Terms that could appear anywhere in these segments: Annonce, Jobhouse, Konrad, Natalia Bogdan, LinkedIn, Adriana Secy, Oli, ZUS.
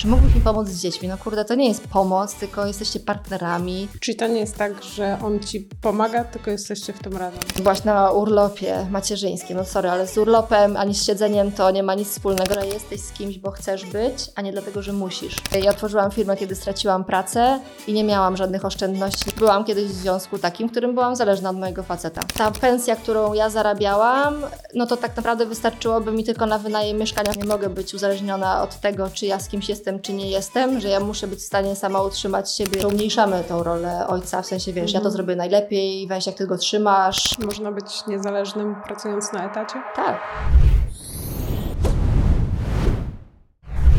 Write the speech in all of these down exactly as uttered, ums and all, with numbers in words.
Czy mógłbyś mi pomóc z dziećmi? No kurde, to nie jest pomoc, tylko jesteście partnerami. Czyli to nie jest tak, że on ci pomaga, tylko jesteście w tym razem. Byłaś na urlopie macierzyńskim, no sorry, ale z urlopem ani z siedzeniem to nie ma nic wspólnego. Ale jesteś z kimś, bo chcesz być, a nie dlatego, że musisz. Ja otworzyłam firmę, kiedy straciłam pracę i nie miałam żadnych oszczędności. Byłam kiedyś w związku takim, w którym byłam zależna od mojego faceta. Ta pensja, którą ja zarabiałam, no to tak naprawdę wystarczyłoby mi tylko na wynajem mieszkania. Nie mogę być uzależniona od tego, czy ja z kimś jestem, czy nie jestem, że ja muszę być w stanie sama utrzymać siebie, że umniejszamy tą rolę ojca, w sensie wiesz, mm. ja to zrobię najlepiej, weź jak ty go trzymasz. Można być niezależnym pracując na etacie? Tak.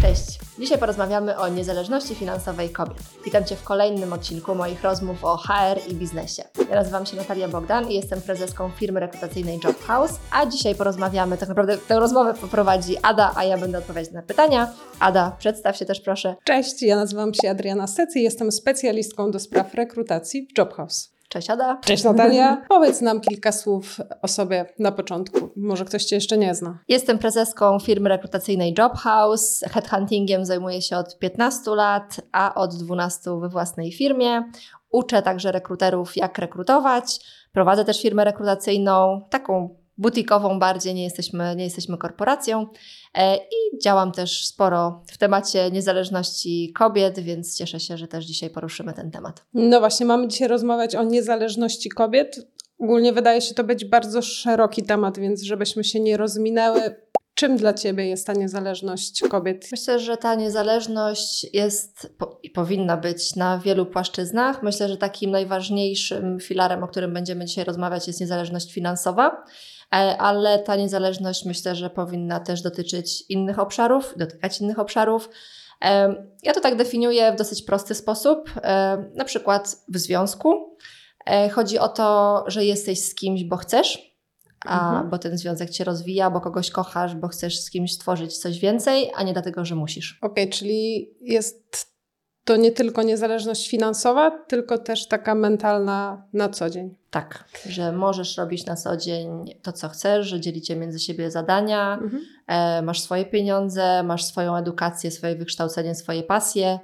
Cześć. Dzisiaj porozmawiamy o niezależności finansowej kobiet. Witam Cię w kolejnym odcinku moich rozmów o H R i biznesie. Ja nazywam się Natalia Bogdan i jestem prezeską firmy rekrutacyjnej Jobhouse, a dzisiaj porozmawiamy, tak naprawdę tę rozmowę poprowadzi Ada, a ja będę odpowiadać na pytania. Ada, przedstaw się też proszę. Cześć, ja nazywam się Adriana Secy i jestem specjalistką do spraw rekrutacji w Jobhouse. Cześć Ada. Cześć Natalia. Powiedz nam kilka słów o sobie na początku. Może ktoś Cię jeszcze nie zna. Jestem prezeską firmy rekrutacyjnej Jobhouse. Headhuntingiem zajmuję się od piętnastu lat, a od dwunastu we własnej firmie. Uczę także rekruterów, jak rekrutować. Prowadzę też firmę rekrutacyjną, taką butikową bardziej, nie jesteśmy, nie jesteśmy korporacją. I działam też sporo w temacie niezależności kobiet, więc cieszę się, że też dzisiaj poruszymy ten temat. No właśnie, mamy dzisiaj rozmawiać o niezależności kobiet. Ogólnie wydaje się to być bardzo szeroki temat, więc żebyśmy się nie rozminęły, czym dla Ciebie jest ta niezależność kobiet? Myślę, że ta niezależność jest po, i powinna być na wielu płaszczyznach. Myślę, że takim najważniejszym filarem, o którym będziemy dzisiaj rozmawiać, jest niezależność finansowa. Ale ta niezależność myślę, że powinna też dotyczyć innych obszarów, dotykać innych obszarów. Ja to tak definiuję w dosyć prosty sposób, na przykład w związku. Chodzi o to, że jesteś z kimś, bo chcesz, a, mhm. bo ten związek Cię rozwija, bo kogoś kochasz, bo chcesz z kimś stworzyć coś więcej, a nie dlatego, że musisz. Okej, okay, czyli jest to nie tylko niezależność finansowa, tylko też taka mentalna na co dzień. Tak, że możesz robić na co dzień to, co chcesz, że dzielicie między siebie zadania, mhm. e, masz swoje pieniądze, masz swoją edukację, swoje wykształcenie, swoje pasje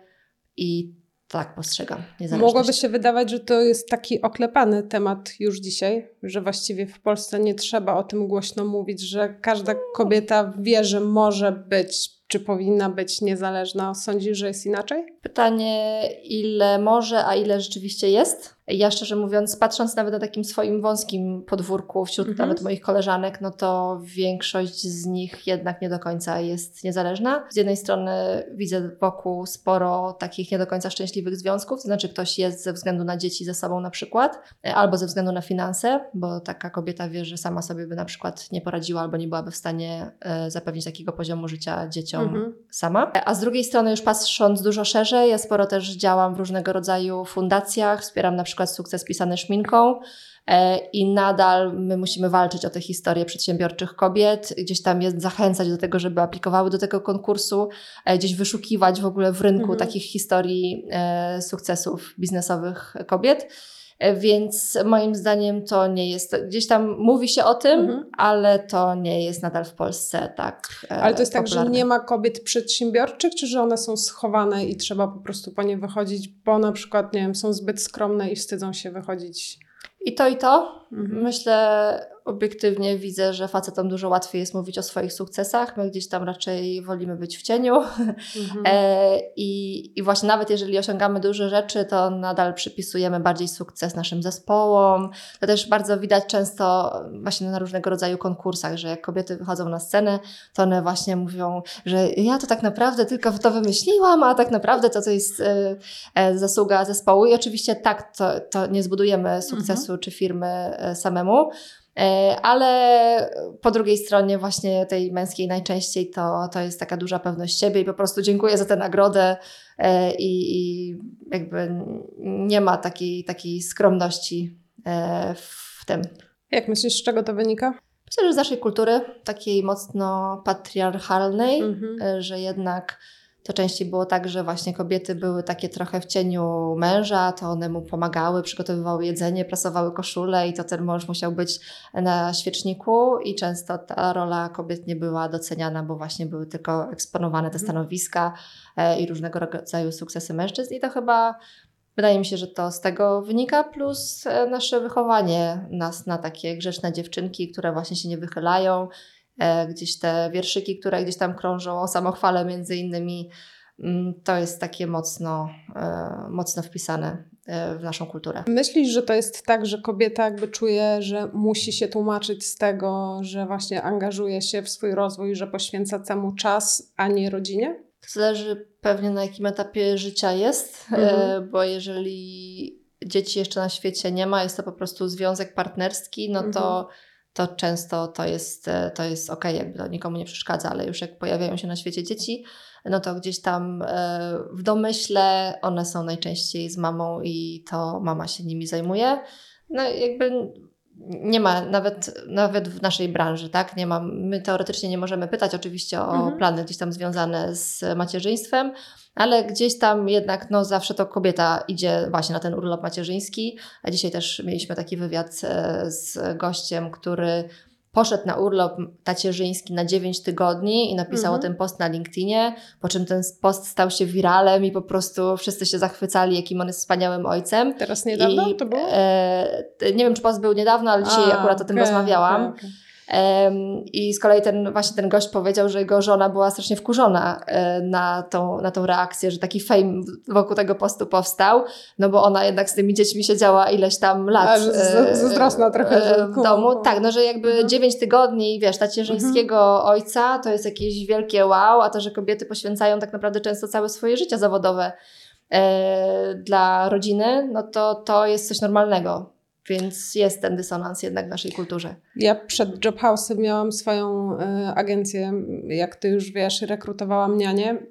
i tak postrzegam niezależność. Mogłoby się wydawać, że to jest taki oklepany temat już dzisiaj, że właściwie w Polsce nie trzeba o tym głośno mówić, że każda kobieta wie, że może być, czy powinna być niezależna. Sądzisz, że jest inaczej? Pytanie, ile może, a ile rzeczywiście jest? Ja szczerze mówiąc, patrząc nawet na takim swoim wąskim podwórku wśród mhm. nawet moich koleżanek, no to większość z nich jednak nie do końca jest niezależna. Z jednej strony widzę wokół sporo takich nie do końca szczęśliwych związków, to znaczy ktoś jest ze względu na dzieci ze sobą na przykład, albo ze względu na finanse, bo taka kobieta wie, że sama sobie by na przykład nie poradziła albo nie byłaby w stanie zapewnić takiego poziomu życia dzieciom mhm. sama. A z drugiej strony już patrząc dużo szerzej, ja sporo też działam w różnego rodzaju fundacjach, wspieram na przykład Na przykład sukces pisany szminką e, i nadal my musimy walczyć o te historie przedsiębiorczych kobiet, gdzieś tam jest zachęcać do tego, żeby aplikowały do tego konkursu, e, gdzieś wyszukiwać w ogóle w rynku mhm. takich historii e, sukcesów biznesowych kobiet. Więc moim zdaniem to nie jest, gdzieś tam mówi się o tym, mhm. ale to nie jest nadal w Polsce tak popularne. Ale to jest popularne. Tak, że nie ma kobiet przedsiębiorczych, czy że one są schowane i trzeba po prostu po nie wychodzić, bo na przykład, nie wiem, są zbyt skromne i wstydzą się wychodzić? I to, i to. Mhm. Myślę, obiektywnie widzę, że facetom dużo łatwiej jest mówić o swoich sukcesach. My gdzieś tam raczej wolimy być w cieniu. Mhm. E, i, I właśnie nawet jeżeli osiągamy duże rzeczy, to nadal przypisujemy bardziej sukces naszym zespołom. To też bardzo widać często właśnie na różnego rodzaju konkursach, że jak kobiety wychodzą na scenę, to one właśnie mówią, że ja to tak naprawdę tylko to wymyśliłam, a tak naprawdę to, to jest e, e, zasługa zespołu. I oczywiście tak, to, to nie zbudujemy sukcesu mhm. czy firmy e, samemu. Ale po drugiej stronie właśnie tej męskiej najczęściej to, to jest taka duża pewność siebie i po prostu dziękuję za tę nagrodę i, i jakby nie ma takiej, takiej skromności w tym. Jak myślisz, z czego to wynika? Myślę, że z naszej kultury, takiej mocno patriarchalnej, mhm. że jednak to częściej było tak, że właśnie kobiety były takie trochę w cieniu męża, to one mu pomagały, przygotowywały jedzenie, prasowały koszule i to ten mąż musiał być na świeczniku i często ta rola kobiet nie była doceniana, bo właśnie były tylko eksponowane te stanowiska i różnego rodzaju sukcesy mężczyzn i to chyba... Wydaje mi się, że to z tego wynika, plus nasze wychowanie nas na takie grzeczne dziewczynki, które właśnie się nie wychylają. Gdzieś te wierszyki, które gdzieś tam krążą o samochwale między innymi, to jest takie mocno, mocno wpisane w naszą kulturę. Myślisz, że to jest tak, że kobieta jakby czuje, że musi się tłumaczyć z tego, że właśnie angażuje się w swój rozwój, że poświęca temu czas, a nie rodzinie? To zależy pewnie na jakim etapie życia jest, mhm. bo jeżeli dzieci jeszcze na świecie nie ma, jest to po prostu związek partnerski, no to, mhm. to często to jest, to jest okej, jakby to nikomu nie przeszkadza, ale już jak pojawiają się na świecie dzieci, no to gdzieś tam w domyśle one są najczęściej z mamą i to mama się nimi zajmuje. No jakby... Nie ma, nawet, nawet w naszej branży, tak? Nie ma, my teoretycznie nie możemy pytać oczywiście o mhm. plany gdzieś tam związane z macierzyństwem, ale gdzieś tam jednak no, zawsze to kobieta idzie właśnie na ten urlop macierzyński. A dzisiaj też mieliśmy taki wywiad z gościem, który poszedł na urlop tacierzyński na dziewięć tygodni i napisał mhm. o tym post na LinkedInie, po czym ten post stał się wiralem i po prostu wszyscy się zachwycali, jakim on jest wspaniałym ojcem. Teraz niedawno I, to było? E, nie wiem, czy post był niedawno, ale dzisiaj A, akurat o tym okay, rozmawiałam. Okay, okay. I z kolei ten właśnie ten gość powiedział, że jego żona była strasznie wkurzona na tą, na tą reakcję, że taki fame wokół tego postu powstał, no bo ona jednak z tymi dziećmi siedziała ileś tam lat zazdrosna trochę w domu. Tak, no że jakby dziewięć tygodni, wiesz, tacierzyńskiego ojca to jest jakieś wielkie wow, a to, że kobiety poświęcają tak naprawdę często całe swoje życie zawodowe dla rodziny, no to to jest coś normalnego. Więc jest ten dysonans jednak w naszej kulturze. Ja przed Jobhouse'em miałam swoją y, agencję, jak ty już wiesz, rekrutowałam nianie.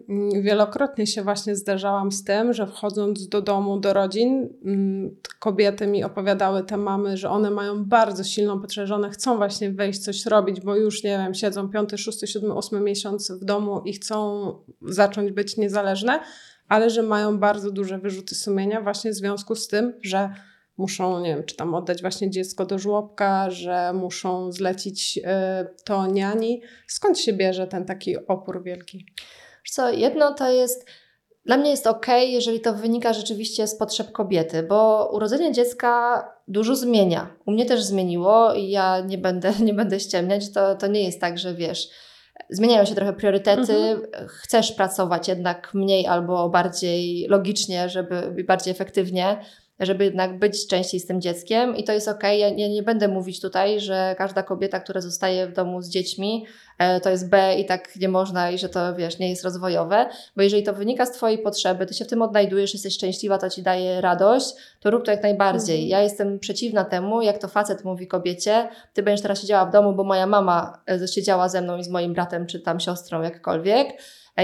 Wielokrotnie się właśnie zdarzałam z tym, że wchodząc do domu, do rodzin, y, kobiety mi opowiadały, te mamy, że one mają bardzo silną potrzebę, że one chcą właśnie wejść, coś robić, bo już, nie wiem, siedzą piąty, szósty, siódmy, ósmy miesiąc w domu i chcą zacząć być niezależne, ale że mają bardzo duże wyrzuty sumienia właśnie w związku z tym, że muszą, nie wiem, czy tam oddać właśnie dziecko do żłobka, że muszą zlecić y, to niani. Skąd się bierze ten taki opór wielki? Co, jedno to jest, dla mnie jest okej, okay, jeżeli to wynika rzeczywiście z potrzeb kobiety, bo urodzenie dziecka dużo zmienia. U mnie też zmieniło i ja nie będę, nie będę ściemniać, to, to nie jest tak, że wiesz... Zmieniają się trochę priorytety, mm-hmm. chcesz pracować jednak mniej albo bardziej logicznie, żeby bardziej efektywnie, żeby jednak być częściej z tym dzieckiem i to jest okej. Ja, ja nie będę mówić tutaj, że każda kobieta, która zostaje w domu z dziećmi, e, to jest B i tak nie można i że to wiesz, nie jest rozwojowe, bo jeżeli to wynika z twojej potrzeby, ty się w tym odnajdujesz, jesteś szczęśliwa, to ci daje radość, to rób to jak najbardziej. Mm-hmm. Ja jestem przeciwna temu, jak to facet mówi kobiecie, ty będziesz teraz siedziała w domu, bo moja mama siedziała ze mną i z moim bratem czy tam siostrą, jakkolwiek.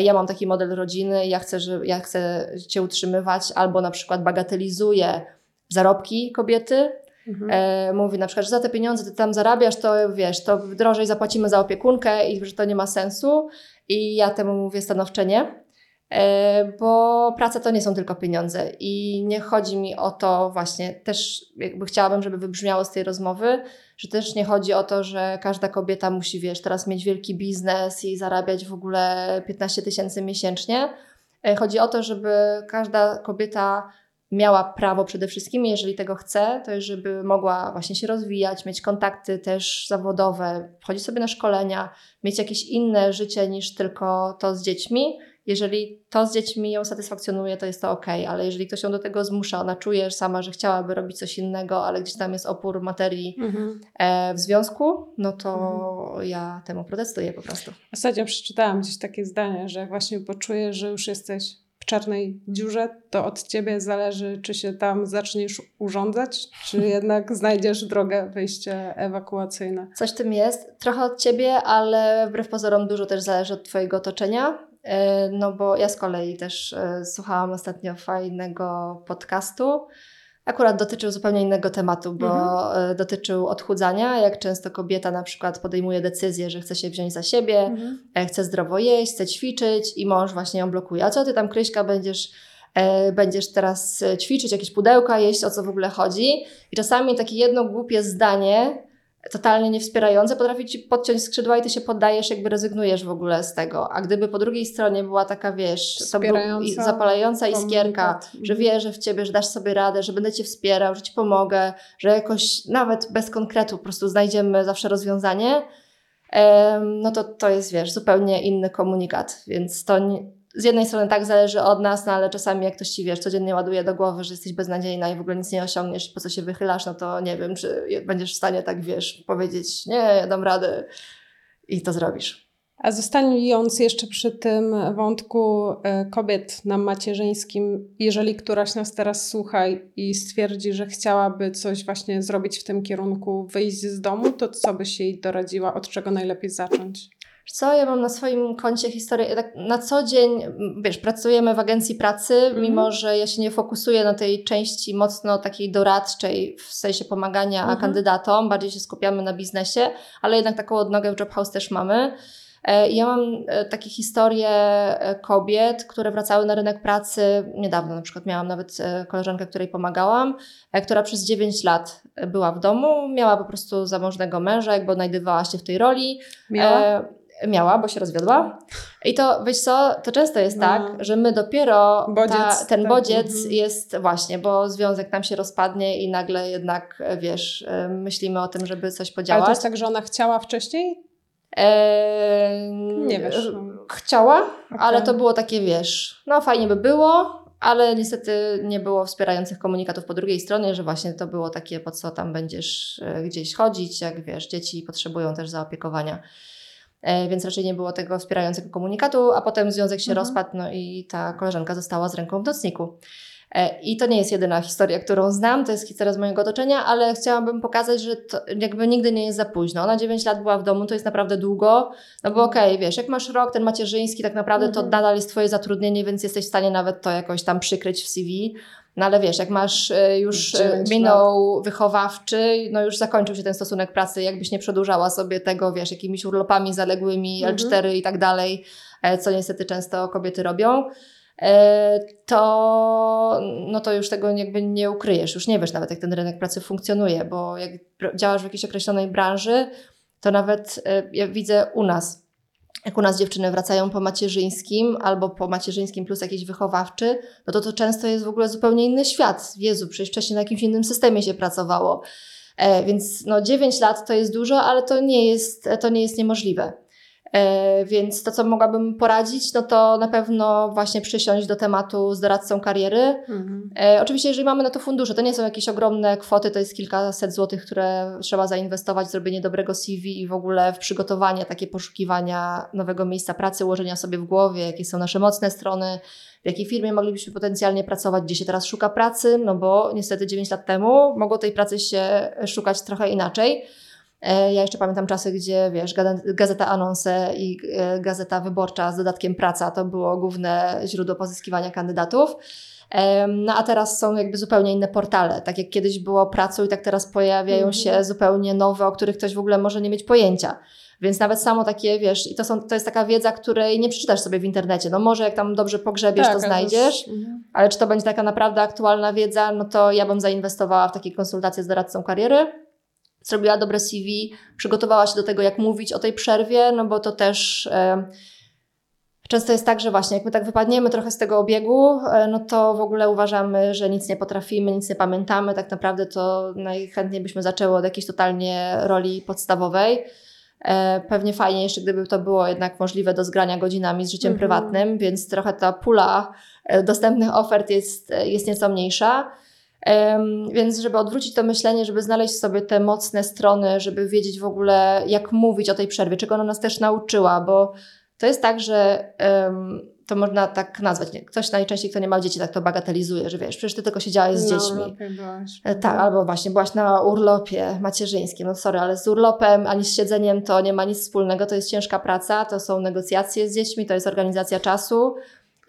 Ja mam taki model rodziny, ja chcę, że, ja chcę cię utrzymywać, albo na przykład bagatelizuję zarobki kobiety. Mhm. E, mówi na przykład, że za te pieniądze ty tam zarabiasz, to wiesz, to drożej zapłacimy za opiekunkę i że to nie ma sensu. I ja temu mówię stanowcze nie, e, bo praca to nie są tylko pieniądze i nie chodzi mi o to właśnie, też jakby chciałabym, żeby wybrzmiało z tej rozmowy, że też nie chodzi o to, że każda kobieta musi, wiesz, teraz mieć wielki biznes i zarabiać w ogóle piętnaście tysięcy miesięcznie. Chodzi o to, żeby każda kobieta miała prawo przede wszystkim, jeżeli tego chce, to jest, żeby mogła właśnie się rozwijać, mieć kontakty też zawodowe, chodzić sobie na szkolenia, mieć jakieś inne życie niż tylko to z dziećmi. Jeżeli to z dziećmi ją satysfakcjonuje, to jest to okej, okay, ale jeżeli ktoś ją do tego zmusza, ona czuje sama, że chciałaby robić coś innego, ale gdzieś tam jest opór materii mhm. e, w związku, no to mhm. ja temu protestuję po prostu. Ostatnio przeczytałam gdzieś takie zdanie, że jak właśnie poczujesz, że już jesteś w czarnej dziurze, to od ciebie zależy, czy się tam zaczniesz urządzać, czy jednak znajdziesz drogę, wyjście ewakuacyjne. Coś w tym jest, trochę od ciebie, ale wbrew pozorom dużo też zależy od twojego otoczenia. No bo ja z kolei też słuchałam ostatnio fajnego podcastu Akurat dotyczył zupełnie innego tematu, bo mhm. dotyczył odchudzania, jak często kobieta na przykład podejmuje decyzję, że chce się wziąć za siebie, mhm. chce zdrowo jeść, chce ćwiczyć i mąż właśnie ją blokuje. A co ty tam, Kryśka, będziesz, e, będziesz teraz ćwiczyć, jakieś pudełka jeść, o co w ogóle chodzi? I czasami takie jedno głupie zdanie, totalnie niewspierające, potrafi ci podciąć skrzydła i ty się poddajesz, jakby rezygnujesz w ogóle z tego. A gdyby po drugiej stronie była taka, wiesz, to był i zapalająca iskierka, że wierzę w ciebie, że dasz sobie radę, że będę cię wspierał, że ci pomogę, że jakoś nawet bez konkretu po prostu znajdziemy zawsze rozwiązanie, no to to jest, wiesz, zupełnie inny komunikat. Więc to nie, z jednej strony tak zależy od nas, no ale czasami jak ktoś ci, wiesz, codziennie ładuje do głowy, że jesteś beznadziejna i w ogóle nic nie osiągniesz, po co się wychylasz, no to nie wiem, czy będziesz w stanie tak, wiesz, powiedzieć, nie, ja dam radę i to zrobisz. A zostaniąc jeszcze przy tym wątku kobiet na macierzyńskim, jeżeli któraś nas teraz słucha i stwierdzi, że chciałaby coś właśnie zrobić w tym kierunku, wyjść z domu, to co byś jej doradziła, od czego najlepiej zacząć? Co, ja mam na swoim koncie historię, tak na co dzień, wiesz, pracujemy w agencji pracy, mm-hmm. mimo że ja się nie fokusuję na tej części mocno takiej doradczej, w sensie pomagania mm-hmm. kandydatom, bardziej się skupiamy na biznesie, ale jednak taką odnogę w Jobhouse też mamy. Ja mam takie historie kobiet, które wracały na rynek pracy niedawno, na przykład miałam nawet koleżankę, której pomagałam, która przez dziewięć lat była w domu, miała po prostu zamożnego męża, jakby odnajdywała się w tej roli. Miała? Miała, bo się rozwiodła. I to, wiesz co, to często jest tak, no. że my dopiero bodziec, ta, ten tak, bodziec mm-hmm. jest właśnie, bo związek nam się rozpadnie i nagle jednak, wiesz, myślimy o tym, żeby coś podziałać. Ale to jest tak, że ona chciała wcześniej? Eee, nie wiesz. Chciała, okay. ale to było takie, wiesz, no fajnie by było, ale niestety nie było wspierających komunikatów po drugiej stronie, że właśnie to było takie, po co tam będziesz gdzieś chodzić, jak wiesz, dzieci potrzebują też zaopiekowania. Więc raczej nie było tego wspierającego komunikatu, a potem związek się mhm. rozpadł, no i ta koleżanka została z ręką w nocniku. I to nie jest jedyna historia, którą znam, to jest historia z mojego otoczenia, ale chciałabym pokazać, że to jakby nigdy nie jest za późno. Ona dziewięć lat była w domu, to jest naprawdę długo, no bo okej, okay, wiesz, jak masz rok, ten macierzyński tak naprawdę mhm. to nadal jest twoje zatrudnienie, więc jesteś w stanie nawet to jakoś tam przykryć w C V. No ale wiesz, jak masz już minął wychowawczy, no już zakończył się ten stosunek pracy, jakbyś nie przedłużała sobie tego, wiesz, jakimiś urlopami zaległymi, mhm. el cztery i tak dalej, co niestety często kobiety robią, to, no to już tego jakby nie ukryjesz, już nie wiesz nawet, jak ten rynek pracy funkcjonuje, bo jak działasz w jakiejś określonej branży, to nawet ja widzę u nas, jak u nas dziewczyny wracają po macierzyńskim albo po macierzyńskim plus jakiś wychowawczy, no to to często jest w ogóle zupełnie inny świat. Jezu, przecież wcześniej na jakimś innym systemie się pracowało. E, więc no dziewięć lat to jest dużo, ale to nie jest, to nie jest niemożliwe. E, więc to, co mogłabym poradzić, no to na pewno właśnie przysiąść do tematu z doradcą kariery. Mhm. E, oczywiście, jeżeli mamy na to fundusze, to nie są jakieś ogromne kwoty, to jest kilkaset złotych, które trzeba zainwestować w zrobienie dobrego C V i w ogóle w przygotowanie, takie poszukiwania nowego miejsca pracy, ułożenia sobie w głowie, jakie są nasze mocne strony, w jakiej firmie moglibyśmy potencjalnie pracować, gdzie się teraz szuka pracy, no bo niestety dziewięć lat temu mogło tej pracy się szukać trochę inaczej. Ja jeszcze pamiętam czasy, gdzie wiesz, gazeta Annonce i gazeta wyborcza z dodatkiem praca to było główne źródło pozyskiwania kandydatów. No a teraz są jakby zupełnie inne portale. Tak jak kiedyś było Pracuj, tak teraz pojawiają mm-hmm. się zupełnie nowe, o których ktoś w ogóle może nie mieć pojęcia. Więc nawet samo takie, wiesz, i to, są, to jest taka wiedza, której nie przeczytasz sobie w internecie. No może jak tam dobrze pogrzebiesz, tak, to znajdziesz, jest, ale czy to będzie taka naprawdę aktualna wiedza, no to ja bym zainwestowała w takie konsultacje z doradcą kariery. Zrobiła dobre C V, przygotowała się do tego, jak mówić o tej przerwie, no bo to też e, często jest tak, że właśnie jak my tak wypadniemy trochę z tego obiegu, e, no to w ogóle uważamy, że nic nie potrafimy, nic nie pamiętamy. Tak naprawdę to najchętniej byśmy zaczęły od jakiejś totalnie roli podstawowej. E, pewnie fajnie jeszcze, gdyby to było jednak możliwe do zgrania godzinami z życiem mm-hmm. prywatnym, więc trochę ta pula e, dostępnych ofert jest, jest nieco mniejsza. Um, więc żeby odwrócić to myślenie, żeby znaleźć sobie te mocne strony, żeby wiedzieć w ogóle, jak mówić o tej przerwie, czego ona nas też nauczyła, bo to jest tak, że um, to można tak nazwać, nie? Ktoś najczęściej, kto nie ma dzieci, tak to bagatelizuje, że wiesz, przecież ty tylko siedziałaś z no, dziećmi. Byłaś. Tak, albo właśnie byłaś na urlopie macierzyńskim, no sorry, ale z urlopem ani z siedzeniem to nie ma nic wspólnego, to jest ciężka praca, to są negocjacje z dziećmi, to jest organizacja czasu.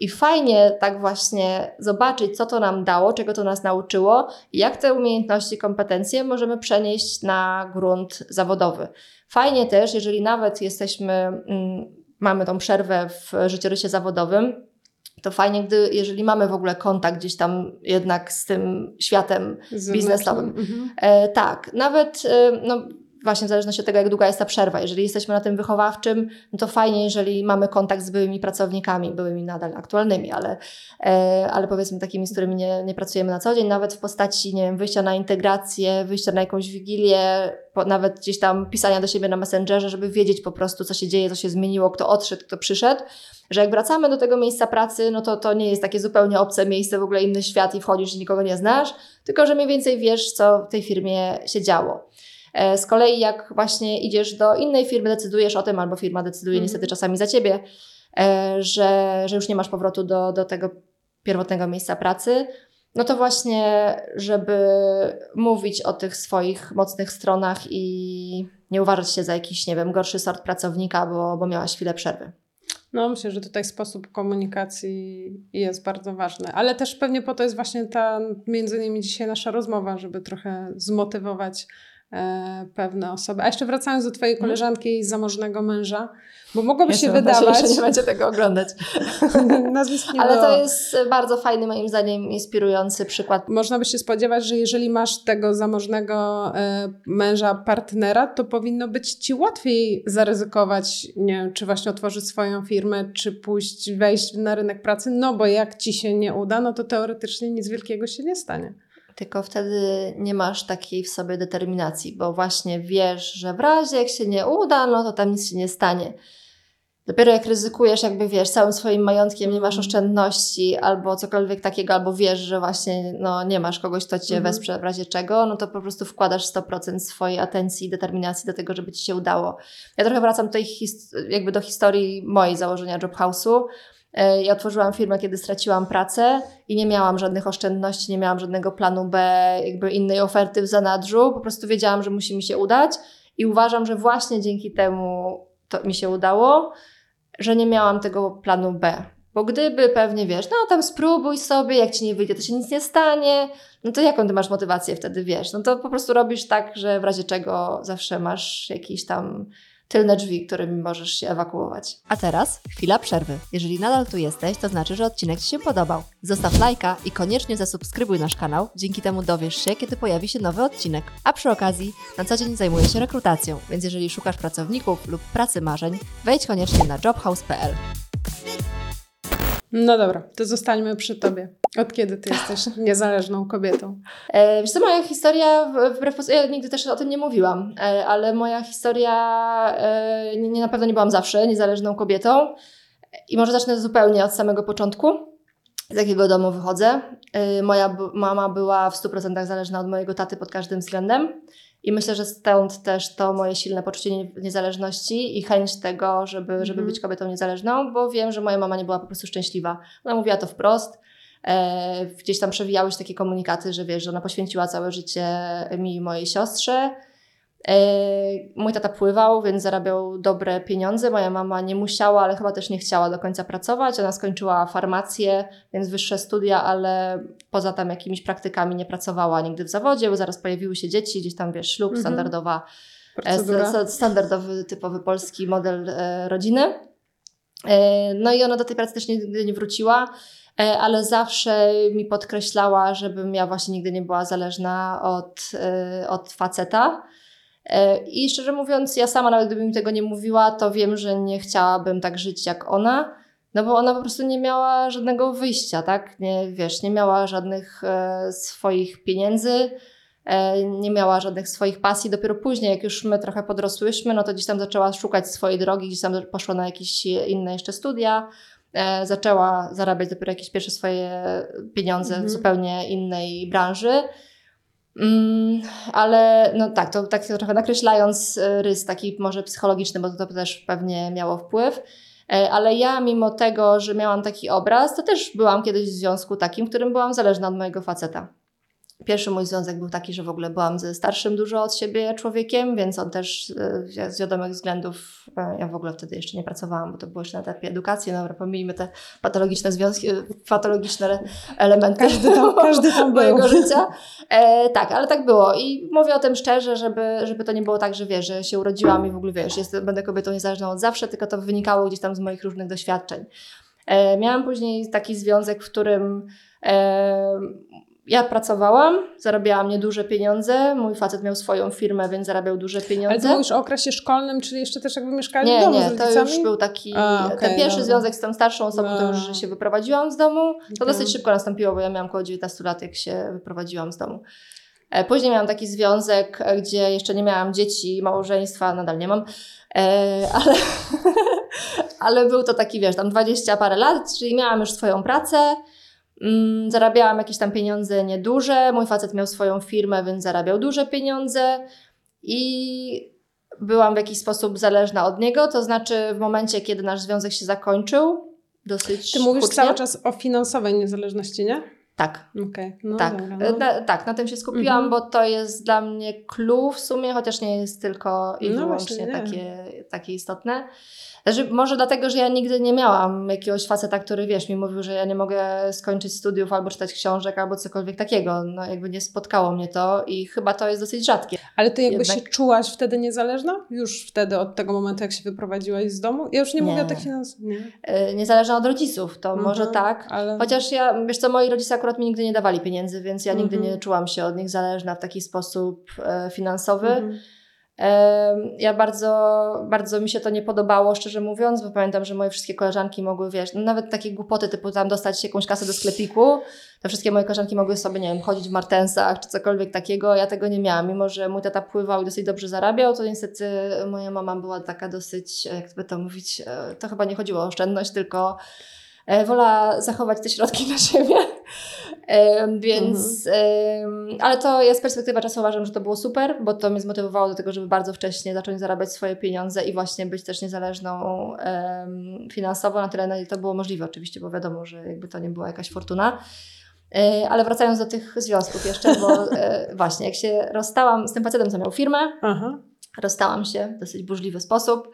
I fajnie tak właśnie zobaczyć, co to nam dało, czego to nas nauczyło i jak te umiejętności, kompetencje możemy przenieść na grunt zawodowy. Fajnie też, jeżeli nawet jesteśmy, mamy tą przerwę w życiorysie zawodowym, to fajnie, gdy, jeżeli mamy w ogóle kontakt gdzieś tam jednak z tym światem z biznesowym. Mhm. E, tak, nawet e, no, właśnie w zależności od tego, jak długa jest ta przerwa. Jeżeli jesteśmy na tym wychowawczym, no to fajnie, jeżeli mamy kontakt z byłymi pracownikami, byłymi nadal aktualnymi, ale, e, ale powiedzmy takimi, z którymi nie, nie pracujemy na co dzień, nawet w postaci, nie wiem, wyjścia na integrację, wyjścia na jakąś wigilię, po, nawet gdzieś tam pisania do siebie na Messengerze, żeby wiedzieć po prostu, co się dzieje, co się zmieniło, kto odszedł, kto przyszedł. Że jak wracamy do tego miejsca pracy, no to to nie jest takie zupełnie obce miejsce, w ogóle inny świat i wchodzisz i nikogo nie znasz, tylko że mniej więcej wiesz, co w tej firmie się działo. Z kolei jak właśnie idziesz do innej firmy, decydujesz o tym, albo firma decyduje niestety czasami za ciebie, że, że już nie masz powrotu do, do tego pierwotnego miejsca pracy, no to właśnie, żeby mówić o tych swoich mocnych stronach i nie uważać się za jakiś, nie wiem, gorszy sort pracownika, bo, bo miałaś chwilę przerwy. No myślę, że tutaj sposób komunikacji jest bardzo ważny, ale też pewnie po to jest właśnie ta, między innymi dzisiaj nasza rozmowa, żeby trochę zmotywować e, pewne osoby. A jeszcze wracając do twojej koleżanki i zamożnego męża, bo mogłoby ja się wydawać... Się, że nie będzie tego oglądać. Ale to jest bardzo fajny, moim zdaniem, inspirujący przykład. Można by się spodziewać, że jeżeli masz tego zamożnego e, męża, partnera, to powinno być ci łatwiej zaryzykować, nie wiem, czy właśnie otworzyć swoją firmę, czy pójść, wejść na rynek pracy, no bo jak ci się nie uda, no to teoretycznie nic wielkiego się nie stanie. Tylko wtedy nie masz takiej w sobie determinacji, bo właśnie wiesz, że w razie jak się nie uda, no to tam nic się nie stanie. Dopiero jak ryzykujesz, jakby wiesz, całym swoim majątkiem, nie masz oszczędności albo cokolwiek takiego, albo wiesz, że właśnie no, nie masz kogoś, kto cię mhm. wesprze w razie czego, no to po prostu wkładasz sto procent swojej atencji i determinacji do tego, żeby ci się udało. Ja trochę wracam tutaj his- jakby do historii mojej założenia Jobhouse'u. Ja otworzyłam firmę, kiedy straciłam pracę i nie miałam żadnych oszczędności, nie miałam żadnego planu B, jakby innej oferty w zanadrzu. Po prostu wiedziałam, że musi mi się udać i uważam, że właśnie dzięki temu to mi się udało, że nie miałam tego planu B. Bo gdyby pewnie, wiesz, no tam spróbuj sobie, jak ci nie wyjdzie, to się nic nie stanie, no to jaką ty masz motywację wtedy, wiesz? No to po prostu robisz tak, że w razie czego zawsze masz jakiś tam... tylne drzwi, którymi możesz się ewakuować. A teraz chwila przerwy. Jeżeli nadal tu jesteś, to znaczy, że odcinek ci się podobał. Zostaw lajka i koniecznie zasubskrybuj nasz kanał. Dzięki temu dowiesz się, kiedy pojawi się nowy odcinek. A przy okazji, na co dzień zajmuję się rekrutacją, więc jeżeli szukasz pracowników lub pracy marzeń, wejdź koniecznie na jobhouse kropka p l. No dobra, to zostańmy przy tobie. Od kiedy ty jesteś niezależną kobietą? E, wiesz co, moja historia, wbrew, ja nigdy też o tym nie mówiłam, e, ale moja historia, e, nie, na pewno nie byłam zawsze niezależną kobietą i może zacznę zupełnie od samego początku, z jakiego domu wychodzę. E, moja b- mama była w sto procent zależna od mojego taty pod każdym względem i myślę, że stąd też to moje silne poczucie nie- niezależności i chęć tego, żeby, żeby mm. być kobietą niezależną, bo wiem, że moja mama nie była po prostu szczęśliwa. Ona mówiła to wprost. E, gdzieś tam przewijały się takie komunikaty, że wiesz, że ona poświęciła całe życie mi i mojej siostrze. E, mój tata pływał, więc zarabiał dobre pieniądze. Moja mama nie musiała, ale chyba też nie chciała do końca pracować. Ona skończyła farmację, więc wyższe studia, ale poza tam jakimiś praktykami nie pracowała nigdy w zawodzie, bo zaraz pojawiły się dzieci, gdzieś tam wiesz, ślub, mhm. standardowa, e, standardowy, typowy polski model e, rodziny. E, no i ona do tej pracy też nigdy nie wróciła. Ale zawsze mi podkreślała, żebym ja właśnie nigdy nie była zależna od, od faceta. I szczerze mówiąc, ja sama nawet gdybym mi tego nie mówiła, to wiem, że nie chciałabym tak żyć jak ona, no bo ona po prostu nie miała żadnego wyjścia, tak? Nie, wiesz, nie miała żadnych swoich pieniędzy, nie miała żadnych swoich pasji. Dopiero później, jak już my trochę podrosłyśmy, no to gdzieś tam zaczęła szukać swojej drogi, gdzieś tam poszła na jakieś inne jeszcze studia. E, zaczęła zarabiać dopiero jakieś pierwsze swoje pieniądze mm-hmm. w zupełnie innej branży. Mm, ale no tak, to tak trochę nakreślając rys taki może psychologiczny, bo to też pewnie miało wpływ. E, ale ja mimo tego, że miałam taki obraz, to też byłam kiedyś w związku takim, w którym byłam zależna od mojego faceta. Pierwszy mój związek był taki, że w ogóle byłam ze starszym dużo od siebie człowiekiem, więc on też z wiadomych względów, ja w ogóle wtedy jeszcze nie pracowałam, bo to było jeszcze na etapie edukacji, no pomijmy te patologiczne związki, patologiczne elementy każdy tam, każdy tam mojego życia. E, tak, ale tak było i mówię o tym szczerze, żeby, żeby to nie było tak, że wiesz, że się urodziłam i w ogóle wiesz, jestem, będę kobietą niezależną od zawsze, tylko to wynikało gdzieś tam z moich różnych doświadczeń. E, miałam później taki związek, w którym e, ja pracowałam, zarabiałam nieduże pieniądze, mój facet miał swoją firmę, więc zarabiał duże pieniądze. Ale to był już o okresie szkolnym, czyli jeszcze też jakby mieszkali nie, w domu nie, z rodzicami? Nie, to już był taki, A, okay, ten pierwszy no. związek z tą starszą osobą, no. to już się wyprowadziłam z domu. To dosyć szybko nastąpiło, bo ja miałam około dziewiętnastu lat, jak się wyprowadziłam z domu. Później miałam taki związek, gdzie jeszcze nie miałam dzieci, małżeństwa, nadal nie mam, ale, ale był to taki, wiesz, tam dwadzieścia parę lat, czyli miałam już swoją pracę. Zarabiałam jakieś tam pieniądze nieduże, mój facet miał swoją firmę, więc zarabiał duże pieniądze i byłam w jakiś sposób zależna od niego, to znaczy w momencie, kiedy nasz związek się zakończył, dosyć Ty mówisz hucznie. Cały czas o finansowej niezależności, nie? Tak, okay. no tak. Dobra, no. Na, tak, na tym się skupiłam, mhm. bo to jest dla mnie clue w sumie, chociaż nie jest tylko i no wyłącznie takie, takie istotne. Znaczy, może dlatego, że ja nigdy nie miałam jakiegoś faceta, który wiesz, mi mówił, że ja nie mogę skończyć studiów albo czytać książek, albo cokolwiek takiego. No jakby nie spotkało mnie to i chyba to jest dosyć rzadkie. Ale ty jakby Jednak... się czułaś wtedy niezależna? Już wtedy od tego momentu, jak się wyprowadziłaś z domu? Ja już nie, nie. mówię o tych finansach. Nie. Niezależna od rodziców, to mhm, może tak. Ale... Chociaż ja, wiesz co, moi rodzice akurat mi nigdy nie dawali pieniędzy, więc ja mhm. nigdy nie czułam się od nich zależna w taki sposób e, finansowy. Mhm. Ja bardzo, bardzo mi się to nie podobało, szczerze mówiąc, bo pamiętam, że moje wszystkie koleżanki mogły, wiesz, no nawet takie głupoty typu tam dostać jakąś kasę do sklepiku, to wszystkie moje koleżanki mogły sobie, nie wiem, chodzić w martensach czy cokolwiek takiego, ja tego nie miałam, mimo że mój tata pływał i dosyć dobrze zarabiał, to niestety moja mama była taka dosyć, jakby to mówić, to chyba nie chodziło o oszczędność, tylko wolała zachować te środki na siebie. Więc, mhm. ale to ja z perspektywy czasu uważam, że to było super, bo to mnie zmotywowało do tego, żeby bardzo wcześnie zacząć zarabiać swoje pieniądze i właśnie być też niezależną um, finansowo, na tyle, na ile to było możliwe oczywiście, bo wiadomo, że jakby to nie była jakaś fortuna. Ale wracając do tych związków jeszcze, bo właśnie jak się rozstałam z tym facetem, co miał firmę, Aha. rozstałam się w dosyć burzliwy sposób.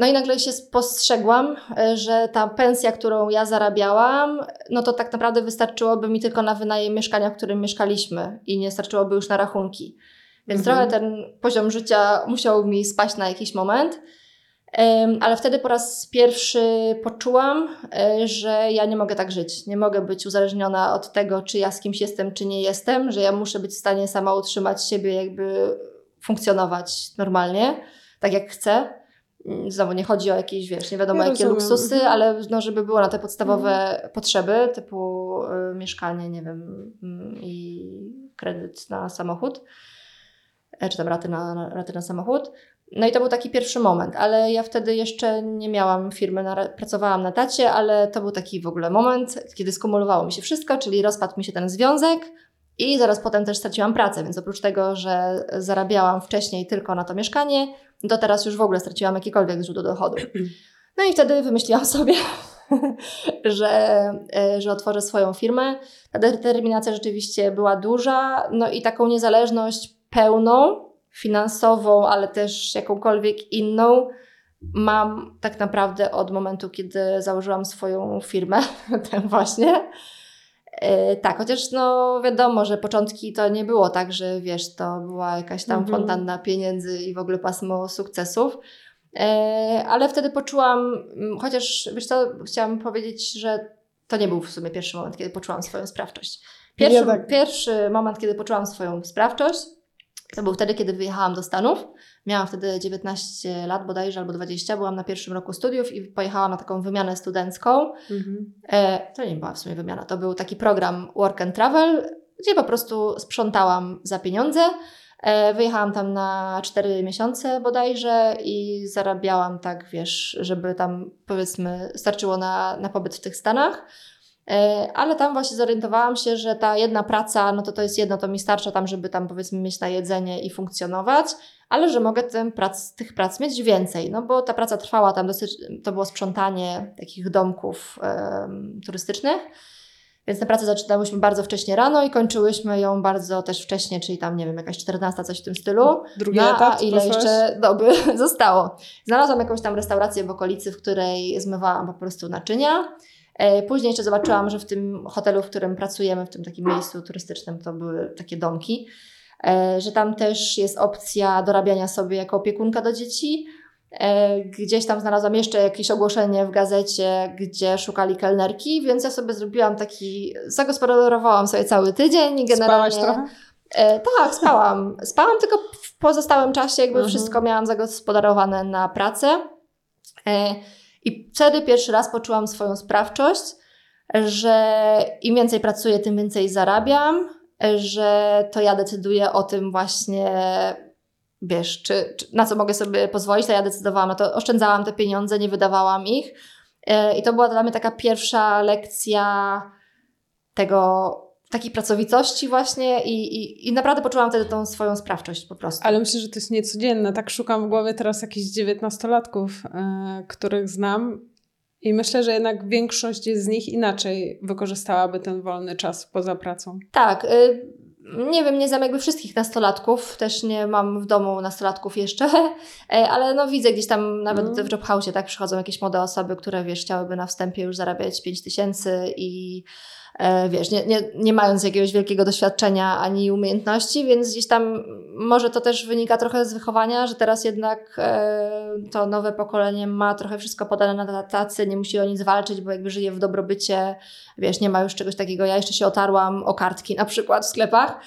No i nagle się spostrzegłam, że ta pensja, którą ja zarabiałam, no to tak naprawdę wystarczyłoby mi tylko na wynajem mieszkania, w którym mieszkaliśmy i nie starczyłoby już na rachunki. Więc mhm. trochę ten poziom życia musiał mi spaść na jakiś moment, ale wtedy po raz pierwszy poczułam, że ja nie mogę tak żyć. Nie mogę być uzależniona od tego, czy ja z kimś jestem, czy nie jestem, że ja muszę być w stanie sama utrzymać siebie, jakby funkcjonować normalnie. Tak jak chcę. Znowu nie chodzi o jakieś, wiesz, nie wiadomo ja jakie rozumiem. luksusy, ale no, żeby było na te podstawowe mhm. potrzeby, typu y, mieszkanie, nie wiem, i y, kredyt na samochód, czy tam raty na, na, raty na samochód. No i to był taki pierwszy moment, ale ja wtedy jeszcze nie miałam firmy, na, pracowałam na tacie, ale to był taki w ogóle moment, kiedy skumulowało mi się wszystko, czyli rozpadł mi się ten związek, i zaraz potem też straciłam pracę, więc oprócz tego, że zarabiałam wcześniej tylko na to mieszkanie, to teraz już w ogóle straciłam jakikolwiek źródło dochodu. No i wtedy wymyśliłam sobie, że, że otworzę swoją firmę. Ta determinacja rzeczywiście była duża, no i taką niezależność pełną, finansową, ale też jakąkolwiek inną mam tak naprawdę od momentu, kiedy założyłam swoją firmę, tę właśnie. Yy, tak, chociaż no wiadomo, że początki to nie było tak, że wiesz, to była jakaś tam mm-hmm. fontanna pieniędzy i w ogóle pasmo sukcesów, yy, ale wtedy poczułam, chociaż wiesz co, chciałam powiedzieć, że to nie był w sumie pierwszy moment, kiedy poczułam swoją sprawczość. Pierwszy, tak. pierwszy moment, kiedy poczułam swoją sprawczość, to był wtedy, kiedy wyjechałam do Stanów. Miałam wtedy dziewiętnaście lat bodajże, albo dwadzieścia. Byłam na pierwszym roku studiów i pojechałam na taką wymianę studencką. Mhm. E, to nie była w sumie wymiana, to był taki program Work and Travel, gdzie po prostu sprzątałam za pieniądze. E, wyjechałam tam na cztery miesiące bodajże i zarabiałam tak, wiesz, żeby tam powiedzmy starczyło na, na pobyt w tych Stanach. Ale tam właśnie zorientowałam się, że ta jedna praca, no to to jest jedno, to mi starcza tam, żeby tam powiedzmy mieć na jedzenie i funkcjonować, ale że mogę tym prac, tych prac mieć więcej, no bo ta praca trwała tam dosyć, to było sprzątanie takich domków um, turystycznych, Więc tę pracę zaczynałyśmy bardzo wcześnie rano i kończyłyśmy ją bardzo też wcześnie, czyli tam, nie wiem, jakaś czternasta, coś w tym stylu. Drugi na, etap, a ile proszę? Jeszcze doby zostało. Znalazłam jakąś tam restaurację w okolicy, w której zmywałam po prostu naczynia. Później jeszcze zobaczyłam, że w tym hotelu, w którym pracujemy, w tym takim miejscu turystycznym, to były takie domki, że tam też jest opcja dorabiania sobie jako opiekunka do dzieci. Gdzieś tam znalazłam jeszcze jakieś ogłoszenie w gazecie, gdzie szukali kelnerki, więc ja sobie zrobiłam taki, zagospodarowałam sobie cały tydzień i generalnie... Spałaś trochę? E, tak, spałam. Spałam, tylko w pozostałym czasie jakby mhm. wszystko miałam zagospodarowane na pracę. E, I wtedy pierwszy raz poczułam swoją sprawczość, że im więcej pracuję, tym więcej zarabiam, że to ja decyduję o tym właśnie... Wiesz, czy, czy, na co mogę sobie pozwolić, to ja decydowałam, no to oszczędzałam te pieniądze, nie wydawałam ich. Yy, I to była dla mnie taka pierwsza lekcja tego, takiej pracowitości właśnie i, i, i naprawdę poczułam wtedy tą swoją sprawczość po prostu. Ale myślę, że to jest niecodzienne. Tak szukam w głowie teraz jakichś dziewiętnastolatków, yy, których znam i myślę, że jednak większość z nich inaczej wykorzystałaby ten wolny czas poza pracą. Tak, yy. Nie wiem, nie znam jakby wszystkich nastolatków, też nie mam w domu nastolatków jeszcze, ale no widzę gdzieś tam nawet mm. w Jobhouse'ie tak przychodzą jakieś młode osoby, które wiesz, chciałyby na wstępie już zarabiać pięć tysięcy i e, wiesz, nie, nie, nie mając jakiegoś wielkiego doświadczenia ani umiejętności, więc gdzieś tam może to też wynika trochę z wychowania, że teraz jednak e, to nowe pokolenie ma trochę wszystko podane na tacy, nie musi o nic walczyć, bo jakby żyje w dobrobycie, wiesz, nie ma już czegoś takiego. Ja jeszcze się otarłam o kartki na przykład w sklepach,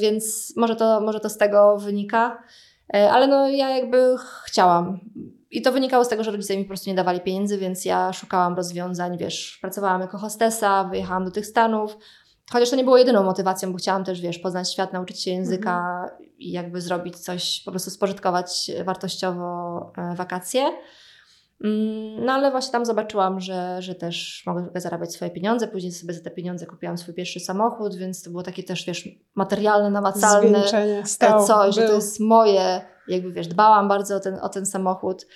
więc może to, może to z tego wynika, ale no ja jakby chciałam i to wynikało z tego, że rodzice mi po prostu nie dawali pieniędzy, więc ja szukałam rozwiązań, wiesz, pracowałam jako hostesa, wyjechałam do tych Stanów, chociaż to nie było jedyną motywacją, bo chciałam też, wiesz, poznać świat, nauczyć się języka mhm. i jakby zrobić coś, po prostu spożytkować wartościowo wakacje. No ale właśnie tam zobaczyłam, że, że też mogę zarabiać swoje pieniądze. Później sobie za te pieniądze kupiłam swój pierwszy samochód, więc to było takie też, wiesz, materialne, namacalne stał, coś, był. Że to jest moje. Jakby, wiesz, dbałam bardzo o ten, o ten samochód.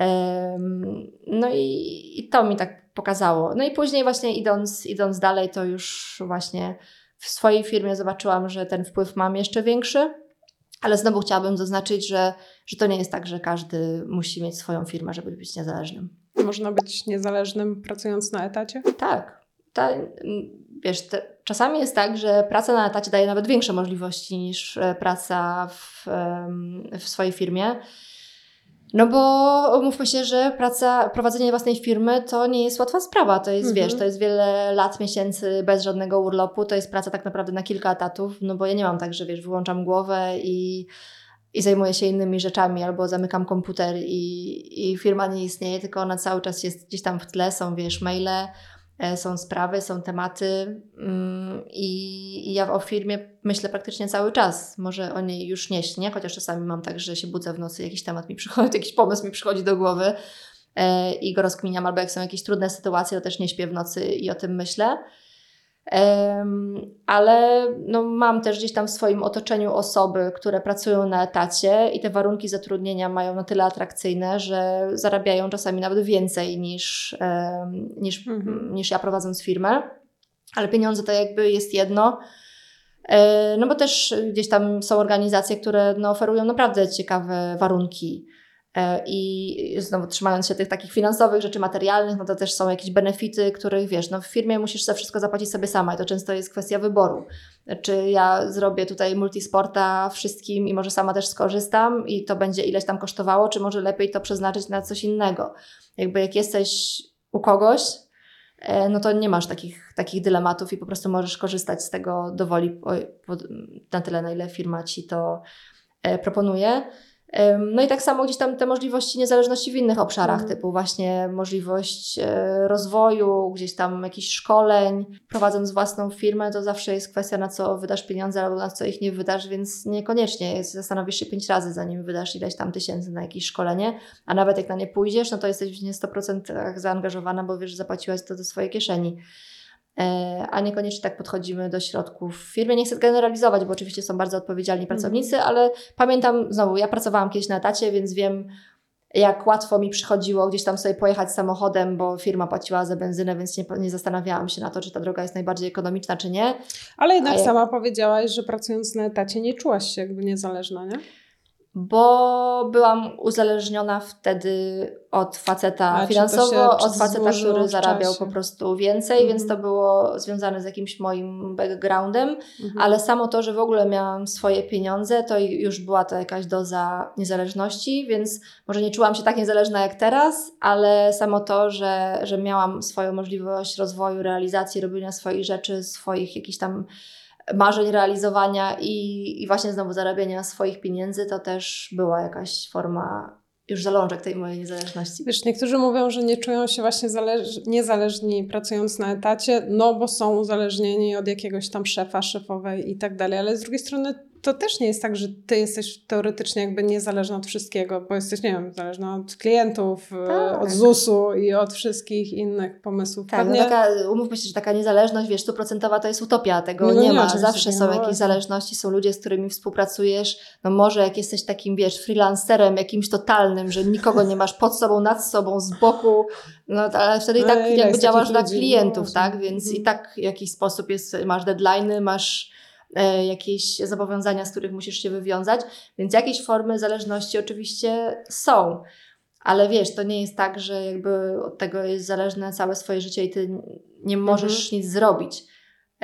Um, no i, i to mi tak pokazało. No i później właśnie idąc, idąc dalej, to już właśnie w swojej firmie zobaczyłam, że ten wpływ mam jeszcze większy. Ale znowu chciałabym zaznaczyć, że, że to nie jest tak, że każdy musi mieć swoją firmę, żeby być niezależnym. Można być niezależnym pracując na etacie? Tak. Ta, wiesz, te, czasami jest tak, że praca na etacie daje nawet większe możliwości niż praca w, w swojej firmie. No bo umówmy się, że praca, prowadzenie własnej firmy to nie jest łatwa sprawa. To jest, mhm. wiesz, to jest wiele lat, miesięcy bez żadnego urlopu. To jest praca tak naprawdę na kilka etatów, no bo ja nie mam tak, że wiesz, wyłączam głowę i, i zajmuję się innymi rzeczami albo zamykam komputer i, i firma nie istnieje, tylko ona cały czas jest gdzieś tam w tle, są wiesz, maile, są sprawy, są tematy mm, i, i ja o firmie myślę praktycznie cały czas. Może o niej już nie śnię, chociaż czasami mam tak, że się budzę w nocy, jakiś temat mi przychodzi, jakiś pomysł mi przychodzi do głowy e, i go rozkminiam, albo jak są jakieś trudne sytuacje, to też nie śpię w nocy i o tym myślę. E, ale no, mam też gdzieś tam w swoim otoczeniu osoby, które pracują na etacie i te warunki zatrudnienia mają na tyle atrakcyjne, że zarabiają czasami nawet więcej niż, e, niż, mhm. niż ja prowadząc firmę. Ale pieniądze to jakby jest jedno. No bo też gdzieś tam są organizacje, które no, oferują naprawdę ciekawe warunki i znowu trzymając się tych takich finansowych rzeczy materialnych, no to też są jakieś benefity, których wiesz, no w firmie musisz za wszystko zapłacić sobie sama i to często jest kwestia wyboru. Czy ja zrobię tutaj multisporta wszystkim i może sama też skorzystam i to będzie ileś tam kosztowało, czy może lepiej to przeznaczyć na coś innego. Jakby jak jesteś u kogoś, no to nie masz takich, takich dylematów i po prostu możesz korzystać z tego do woli na tyle, na ile firma ci to proponuje. No i tak samo gdzieś tam te możliwości niezależności w innych obszarach, mm. typu właśnie możliwość rozwoju, gdzieś tam jakichś szkoleń. Prowadząc własną firmę, to zawsze jest kwestia, na co wydasz pieniądze albo na co ich nie wydasz, więc niekoniecznie zastanowisz się pięć razy, zanim wydasz ileś tam tysięcy na jakieś szkolenie, a nawet jak na nie pójdziesz, no to jesteś w nie sto procent zaangażowana, bo wiesz, że zapłaciłaś to do swojej kieszeni. A niekoniecznie tak podchodzimy do środków w firmie. Nie chcę generalizować, bo oczywiście są bardzo odpowiedzialni pracownicy, ale pamiętam, znowu, ja pracowałam kiedyś na etacie, więc wiem, jak łatwo mi przychodziło gdzieś tam sobie pojechać samochodem, bo firma płaciła za benzynę, więc nie, nie zastanawiałam się na to, czy ta droga jest najbardziej ekonomiczna, czy nie. Ale jednak jak... sama powiedziałaś, że pracując na etacie nie czułaś się jakby niezależna, nie? Bo byłam uzależniona wtedy od faceta A, finansowo, od faceta, który zarabiał po prostu więcej, mm. więc to było związane z jakimś moim backgroundem, mm-hmm. ale samo to, że w ogóle miałam swoje pieniądze, to już była to jakaś doza niezależności, więc może nie czułam się tak niezależna jak teraz, ale samo to, że, że miałam swoją możliwość rozwoju, realizacji, robienia swoich rzeczy, swoich jakichś tam marzeń, realizowania i, i właśnie znowu zarabiania swoich pieniędzy, to też była jakaś forma już zalążek tej mojej niezależności. Wiesz, niektórzy mówią, że nie czują się właśnie zależ- niezależni pracując na etacie, no bo są uzależnieni od jakiegoś tam szefa, szefowej i tak dalej, ale z drugiej strony to też nie jest tak, że ty jesteś teoretycznie jakby niezależna od wszystkiego, bo jesteś, nie wiem, zależna od klientów, tak. od zusu i od wszystkich innych pomysłów. Tak, no taka, umówmy się, że taka niezależność, wiesz, stuprocentowa to jest utopia, tego no, no, nie, nie ma. Zawsze są jakieś zależności, są ludzie, z którymi współpracujesz, no może jak jesteś takim, wiesz, freelancerem jakimś totalnym, że nikogo nie masz pod sobą, nad sobą, z boku, no ale wtedy i tak ale jakby działasz dla klientów, no, tak, więc mhm. i tak w jakiś sposób jest, masz deadline'y, masz jakieś zobowiązania, z których musisz się wywiązać, więc jakieś formy zależności oczywiście są, ale wiesz, to nie jest tak, że jakby od tego jest zależne całe swoje życie i ty nie możesz mm-hmm. nic zrobić.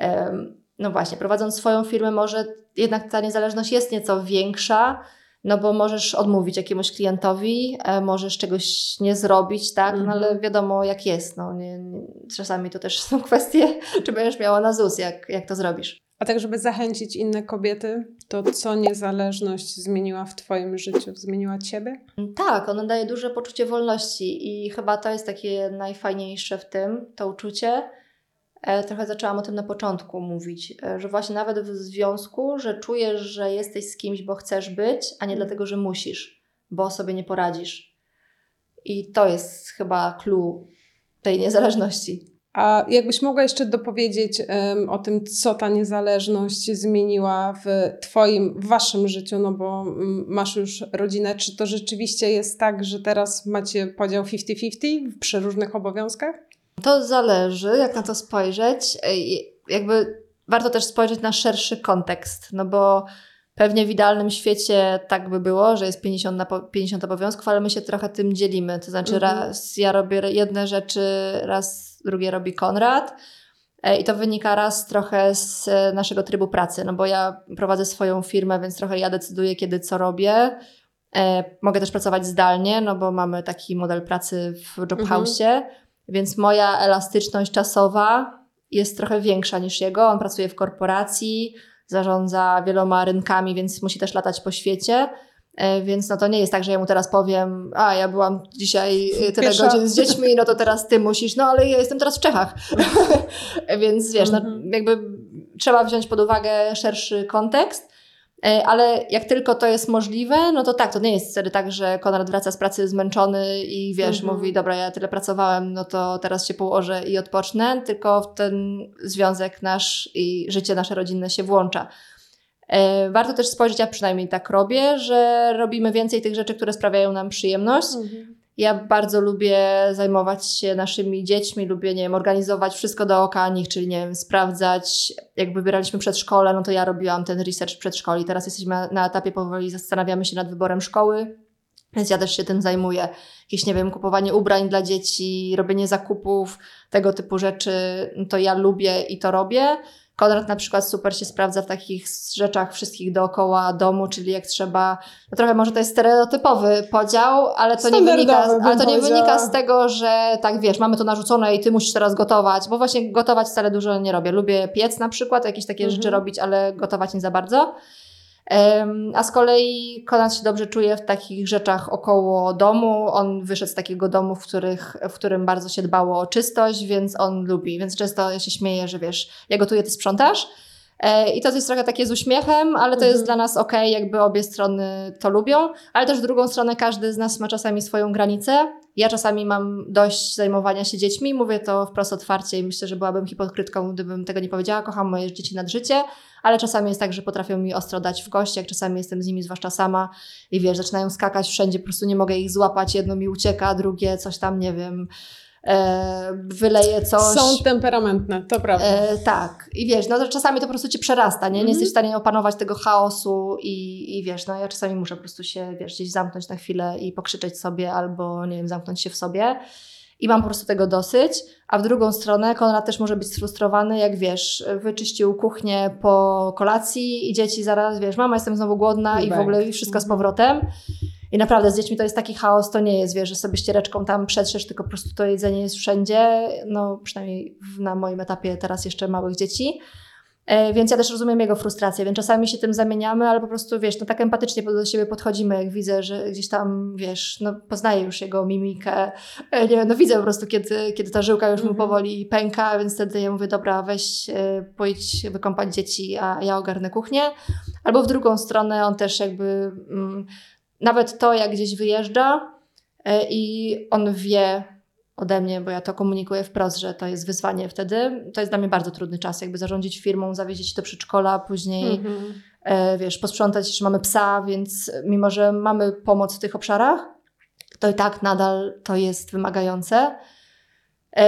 Um, no właśnie, prowadząc swoją firmę może jednak ta niezależność jest nieco większa, no bo możesz odmówić jakiemuś klientowi, e, możesz czegoś nie zrobić, tak, mm-hmm. no ale wiadomo jak jest, no nie, nie, czasami to też są kwestie, czy będziesz miała na ZUS, jak, jak to zrobisz. A tak, żeby zachęcić inne kobiety, to co niezależność zmieniła w Twoim życiu? Zmieniła Ciebie? Tak, ona daje duże poczucie wolności i chyba to jest takie najfajniejsze w tym, to uczucie. Trochę zaczęłam o tym na początku mówić, że właśnie nawet w związku, że czujesz, że jesteś z kimś, bo chcesz być, a nie dlatego, że musisz, bo sobie nie poradzisz. I to jest chyba clue tej niezależności. A jakbyś mogła jeszcze dopowiedzieć um, o tym, co ta niezależność zmieniła w Twoim, w Waszym życiu, no bo um, masz już rodzinę. Czy to rzeczywiście jest tak, że teraz macie podział fifty fifty przy różnych obowiązkach? To zależy, jak na to spojrzeć. Jakby warto też spojrzeć na szerszy kontekst, no bo pewnie w idealnym świecie tak by było, że jest pięćdziesiąt na pięćdziesiąt obowiązków, ale my się trochę tym dzielimy. To znaczy mhm. raz ja robię jedne rzeczy, raz drugie robi Konrad i to wynika raz trochę z naszego trybu pracy, no bo ja prowadzę swoją firmę, więc trochę ja decyduję kiedy co robię. Mogę też pracować zdalnie, no bo mamy taki model pracy w Jobhouse'ie, mhm. więc moja elastyczność czasowa jest trochę większa niż jego. On pracuje w korporacji, zarządza wieloma rynkami, więc musi też latać po świecie. Więc no to nie jest tak, że ja mu teraz powiem, a ja byłam dzisiaj tyle godzin z dziećmi, no to teraz ty musisz, no ale ja jestem teraz w Czechach. Więc wiesz, no, jakby trzeba wziąć pod uwagę szerszy kontekst, ale jak tylko to jest możliwe, no to tak, to nie jest wtedy tak, że Konrad wraca z pracy zmęczony i wiesz, mhm. mówi, dobra, ja tyle pracowałem, no to teraz się położę i odpocznę, tylko w ten związek nasz i życie nasze rodzinne się włącza. Warto też spojrzeć, ja przynajmniej tak robię, że robimy więcej tych rzeczy, które sprawiają nam przyjemność. Mhm. Ja bardzo lubię zajmować się naszymi dziećmi, lubię, nie wiem, organizować wszystko dookoła nich, czyli, nie wiem, sprawdzać, jak wybieraliśmy przedszkole, no to ja robiłam ten research przedszkoli. Teraz jesteśmy na, na etapie powoli, zastanawiamy się nad wyborem szkoły, więc ja też się tym zajmuję. Jakieś, nie wiem, kupowanie ubrań dla dzieci, robienie zakupów, tego typu rzeczy, no to ja lubię i to robię. Konrad na przykład super się sprawdza w takich rzeczach wszystkich dookoła domu, czyli jak trzeba, no trochę może to jest stereotypowy podział, ale to, nie wynika, ale to nie wynika z tego, że tak wiesz, mamy to narzucone i ty musisz teraz gotować, bo właśnie gotować wcale dużo nie robię. Lubię piec na przykład, jakieś takie mhm. rzeczy robić, ale gotować nie za bardzo. Um, a z kolei Konrad się dobrze czuje w takich rzeczach około domu. On wyszedł z takiego domu, w, których, w którym bardzo się dbało o czystość, więc on lubi. Więc często ja się śmieję, że wiesz, ja gotuję, ty sprzątasz. E, I to jest trochę takie z uśmiechem, ale to mhm. jest dla nas okej, jakby obie strony to lubią. Ale też w drugą stronę każdy z nas ma czasami swoją granicę. Ja czasami mam dość zajmowania się dziećmi, mówię to wprost otwarcie i myślę, że byłabym hipokrytką, gdybym tego nie powiedziała. Kocham moje dzieci nad życie, ale czasami jest tak, że potrafią mi ostro dać w kości, jak czasami jestem z nimi, zwłaszcza sama i wiesz, zaczynają skakać wszędzie, po prostu nie mogę ich złapać, jedno mi ucieka, drugie coś tam, nie wiem... wyleje coś. Są temperamentne, to prawda. E, tak. I wiesz, no to czasami to po prostu ci przerasta, nie? Nie mm-hmm. jesteś w stanie opanować tego chaosu i, i wiesz, no ja czasami muszę po prostu się, wiesz, gdzieś zamknąć na chwilę i pokrzyczeć sobie albo, nie wiem, zamknąć się w sobie i mam po prostu tego dosyć. A w drugą stronę Konrad też może być sfrustrowany, jak wiesz, wyczyścił kuchnię po kolacji i dzieci zaraz, wiesz, mama, jestem znowu głodna i, i w ogóle wszystko z powrotem. I naprawdę z dziećmi to jest taki chaos, to nie jest, wiesz, że sobie ściereczką tam przetrzesz, tylko po prostu to jedzenie jest wszędzie, no przynajmniej na moim etapie teraz jeszcze małych dzieci. E, więc ja też rozumiem jego frustrację, więc czasami się tym zamieniamy, ale po prostu, wiesz, no tak empatycznie do siebie podchodzimy, jak widzę, że gdzieś tam, wiesz, no poznaję już jego mimikę, e, nie wiem, no widzę po prostu, kiedy, kiedy ta żyłka już mu powoli pęka, więc wtedy ja mówię, dobra, weź, e, pojdź wykąpać dzieci, a ja ogarnę kuchnię. Albo w drugą stronę on też jakby... Mm, nawet to, jak gdzieś wyjeżdża i on wie ode mnie, bo ja to komunikuję wprost, że to jest wyzwanie wtedy. To jest dla mnie bardzo trudny czas, jakby zarządzić firmą, zawieźć dzieci do przedszkola, później mm-hmm. wiesz, posprzątać, że mamy psa, więc mimo, że mamy pomoc w tych obszarach, to i tak nadal to jest wymagające. Yy,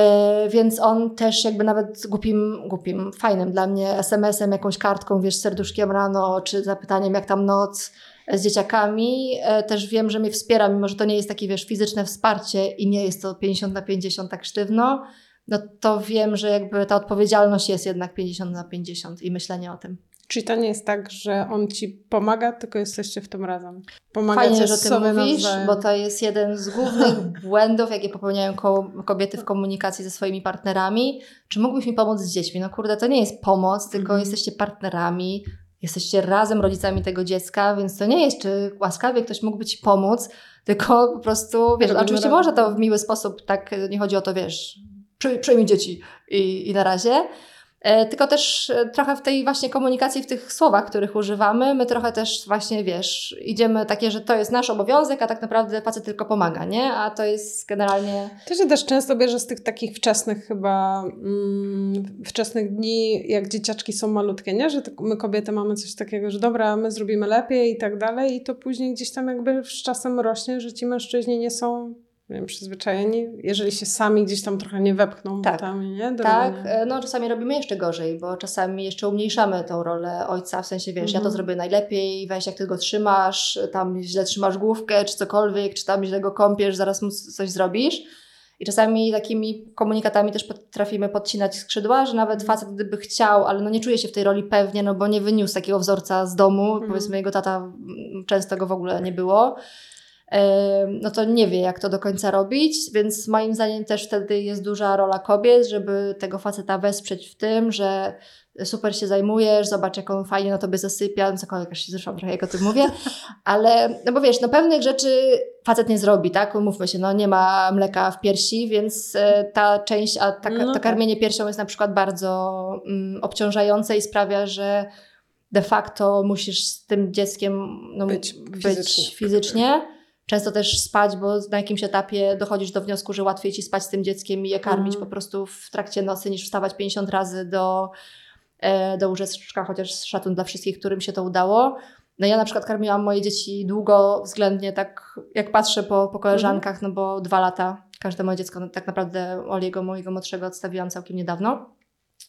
więc on też jakby nawet głupim, głupim, fajnym dla mnie es em esem, jakąś kartką, wiesz, serduszkiem rano, czy zapytaniem jak tam noc z dzieciakami, yy, też wiem, że mnie wspiera, mimo że to nie jest takie, wiesz, fizyczne wsparcie i nie jest to pięćdziesiąt na pięćdziesiąt tak sztywno, no to wiem, że jakby ta odpowiedzialność jest jednak pięćdziesiąt na pięćdziesiąt i myślenie o tym. Czyli to nie jest tak, że on ci pomaga, tylko jesteście w tym razem. Pomagacie Fajnie, że ty mówisz, nawzajem. Bo to jest jeden z głównych błędów, jakie popełniają ko- kobiety w komunikacji ze swoimi partnerami. Czy mógłbyś mi pomóc z dziećmi? No kurde, to nie jest pomoc, tylko mm. jesteście partnerami, jesteście razem rodzicami tego dziecka, więc to nie jest, czy łaskawie ktoś mógłby ci pomóc, tylko po prostu, wiesz, Robimy oczywiście można to w miły sposób, tak, nie chodzi o to, wiesz, przy, przyjmij dzieci i, i na razie. Tylko też trochę w tej właśnie komunikacji, w tych słowach, których używamy, my trochę też właśnie, wiesz, idziemy takie, że to jest nasz obowiązek, a tak naprawdę facet tylko pomaga, nie? A to jest generalnie... To się też często bierze z tych takich wczesnych chyba, mm, wczesnych dni, jak dzieciaczki są malutkie, nie? Że my kobiety mamy coś takiego, że dobra, my zrobimy lepiej i tak dalej i to później gdzieś tam jakby z czasem rośnie, że ci mężczyźni nie są... Nie wiem, przyzwyczajeni, jeżeli się sami gdzieś tam trochę nie wepchną. Tak, butami, nie? tak. No czasami robimy jeszcze gorzej, bo czasami jeszcze umniejszamy tą rolę ojca, w sensie wiesz, mm-hmm. ja to zrobię najlepiej, weź jak ty go trzymasz, tam źle trzymasz główkę, czy cokolwiek, czy tam źle go kąpiesz, zaraz mu coś zrobisz. I czasami takimi komunikatami też potrafimy podcinać skrzydła, że nawet facet gdyby chciał, ale no nie czuje się w tej roli pewnie, no bo nie wyniósł takiego wzorca z domu, mm. powiedzmy jego tata, często go w ogóle nie było. No to nie wie, jak to do końca robić, więc moim zdaniem też wtedy jest duża rola kobiet, żeby tego faceta wesprzeć w tym, że super się zajmujesz, zobacz, jak on fajnie na tobie zasypia, no cokolwiek, aż się zresztą trochę, jak o tym mówię, ale, no bo wiesz, no pewnych rzeczy facet nie zrobi, tak, umówmy się, no nie ma mleka w piersi, więc ta część, a ta, no. to karmienie piersią jest na przykład bardzo mm, obciążające i sprawia, że de facto musisz z tym dzieckiem no, być, być fizycznie, fizycznie. Często też spać, bo na jakimś etapie dochodzisz do wniosku, że łatwiej ci spać z tym dzieckiem i je karmić mm. po prostu w trakcie nocy, niż wstawać pięćdziesiąt razy do, do łóżeczka, chociaż szacun dla wszystkich, którym się to udało. No ja na przykład karmiłam moje dzieci długo, względnie tak, jak patrzę po, po koleżankach, no bo dwa lata, każde moje dziecko, no tak naprawdę Oliego, mojego młodszego odstawiłam całkiem niedawno.